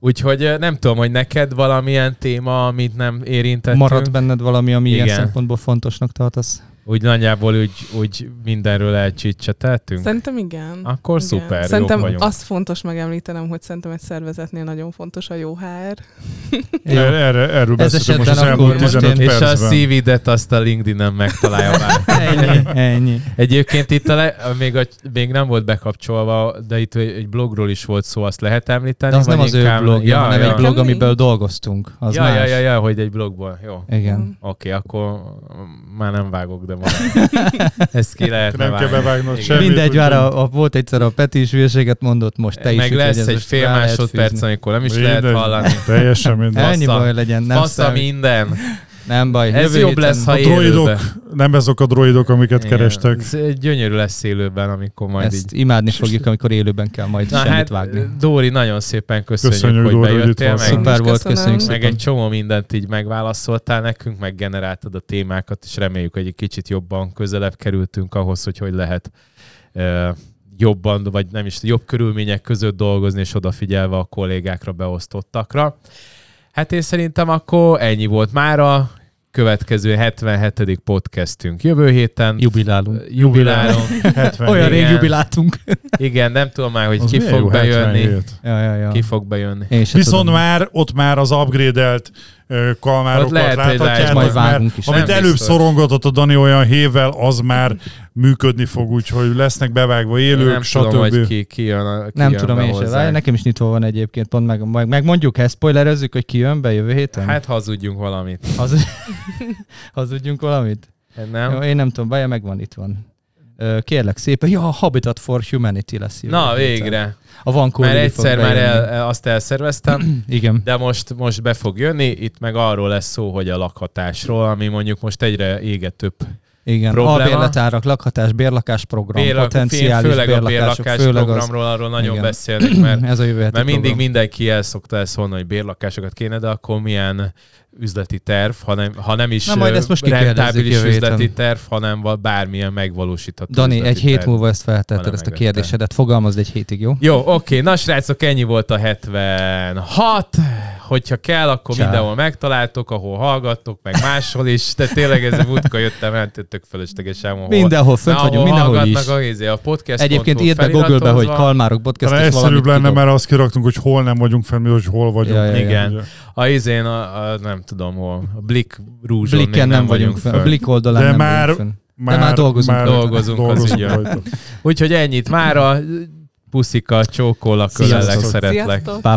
Úgyhogy nem tudom, hogy neked valamilyen téma, amit nem érintettünk. Maradt benned valami, ami igen. Ilyen szempontból fontosnak tartasz? Úgy nagyjából úgy, úgy mindenről elcsicseteltünk? Szerintem igen. Akkor igen. Szuper, szerintem jók azt fontos megemlítenem, hogy szerintem egy szervezetnél nagyon fontos a jó há er. Erről erre, erről beszélünk most az elmúlt tizenöt és percben. És a szívidet azt a LinkedIn-en megtalálja már. ennyi, ennyi. Egyébként itt a le, még, a, még nem volt bekapcsolva, de itt egy blogról is volt szó, azt lehet említeni? De az nem az ő blogja, ja, hanem ja. Egy blog, amiből dolgoztunk. Az ja, ja, ja, ja, hogy egy blogból. Jó. Igen. Oké, okay, akkor már nem vágok, de ezt ki lehetne vágni. Mindegy, már a, a, volt egyszer a Peti is hülyeséget mondott, most te meg is. Meg lesz egy fél másodperc, amikor nem is minden, lehet hallani. Teljesen minden. Ennyi baj legyen. Nem fasza minden. Nem baj. Ez jobb héten. Lesz, ha a droidok, nem ezok a droidok, amiket igen. Kerestek. Ez gyönyörű lesz élőben, amikor majd ezt így... imádni fogjuk, amikor élőben kell majd na, semmit hát, vágni. Dóri, nagyon szépen köszönjük, köszönjük hogy Dóri, bejöttél. Meg. Szuper volt, köszönjük szépen. Meg egy csomó mindent így megválaszoltál nekünk, meg generáltad a témákat, és reméljük, hogy egy kicsit jobban közelebb kerültünk ahhoz, hogy hogy lehet uh, jobban, vagy nem is jobb körülmények között dolgozni, és odafigyelve a kollégákra, beosztottakra. Hát én szerintem akkor ennyi volt mára. Következő hetvenhetedik podcastünk jövő héten. Jubilálunk. Jubilálunk. hetven, olyan igen. Rég jubiláltunk. Igen, nem tudom már, hogy az ki fog bejönni. Ja, ja, ja. Ki fog bejönni. Viszont tudom. Már ott már az upgrade-elt kalmárokat lehet, láthatjátok, majd vágunk is. Amit előbb biztos. Szorongatott a Dani olyan hévvel, az már működni fog, úgyhogy lesznek bevágva élők, nem stb. Tudom, hogy ki, ki jön a, ki nem jön tudom én sem. Nekem is nyitva van egyébként, pont meg, meg, meg mondjuk, ezt spoilerezzük, hogy ki jön be jövő héten? Hát hazudjunk valamit. Hazudjunk valamit? Nem. Jó, én nem tudom, Baja megvan, itt van. Kérlek szépen, ja, a Habitat for Humanity lesz. Na, végre. A Vancouver már egyszer már el, azt elszerveztem, igen. De most, most be fog jönni, itt meg arról lesz szó, hogy a lakhatásról, ami mondjuk most egyre égetőbb. Igen, probléma. Albérletárak, lakhatás, bérlakás program, Bérlak, potenciális főleg bérlakások. Főleg a bérlakás főleg programról az... arról nagyon igen. beszélnek, mert, Ez a jövő heti mert mindig program. Mindenki el szokta ezt mondani, hogy bérlakásokat kéne, de akkor milyen üzleti terv, hanem, ha nem is Na, rentábilis üzleti terv, hanem bármilyen megvalósítható. Dani, egy hét terv, múlva ezt feltetted, ezt a kérdésedet. Fogalmazd egy hétig, jó? Jó, oké. Na, srácok, ennyi volt a hetvenhat. Hogyha kell, akkor Csá. mindenhol megtaláltok, ahol hallgattok, meg máshol is. De tényleg ez a múltkor jöttem, nem tök fölöslegesen. Ahol, mindenhol fönt vagyunk, mindenhol is. A, a podcast Egyébként írd be Google-be, hogy Kalmárok podcast. De egyszerűbb lenne, mert azt kiraktunk, hogy hol nem vagyunk fel, mi, hogy hol vagyunk. Igen. A izén nem tudom hol. A Blick Rúzson Blicken nem vagyunk fenn. A Blick oldalán de nem már, vagyunk fenn. Már, de már dolgozunk. Már dolgozunk, dolgozunk az ügyön. Úgyhogy ennyit mára. Puszika, csókolak, ölelek, szeretlek. Sziasztok.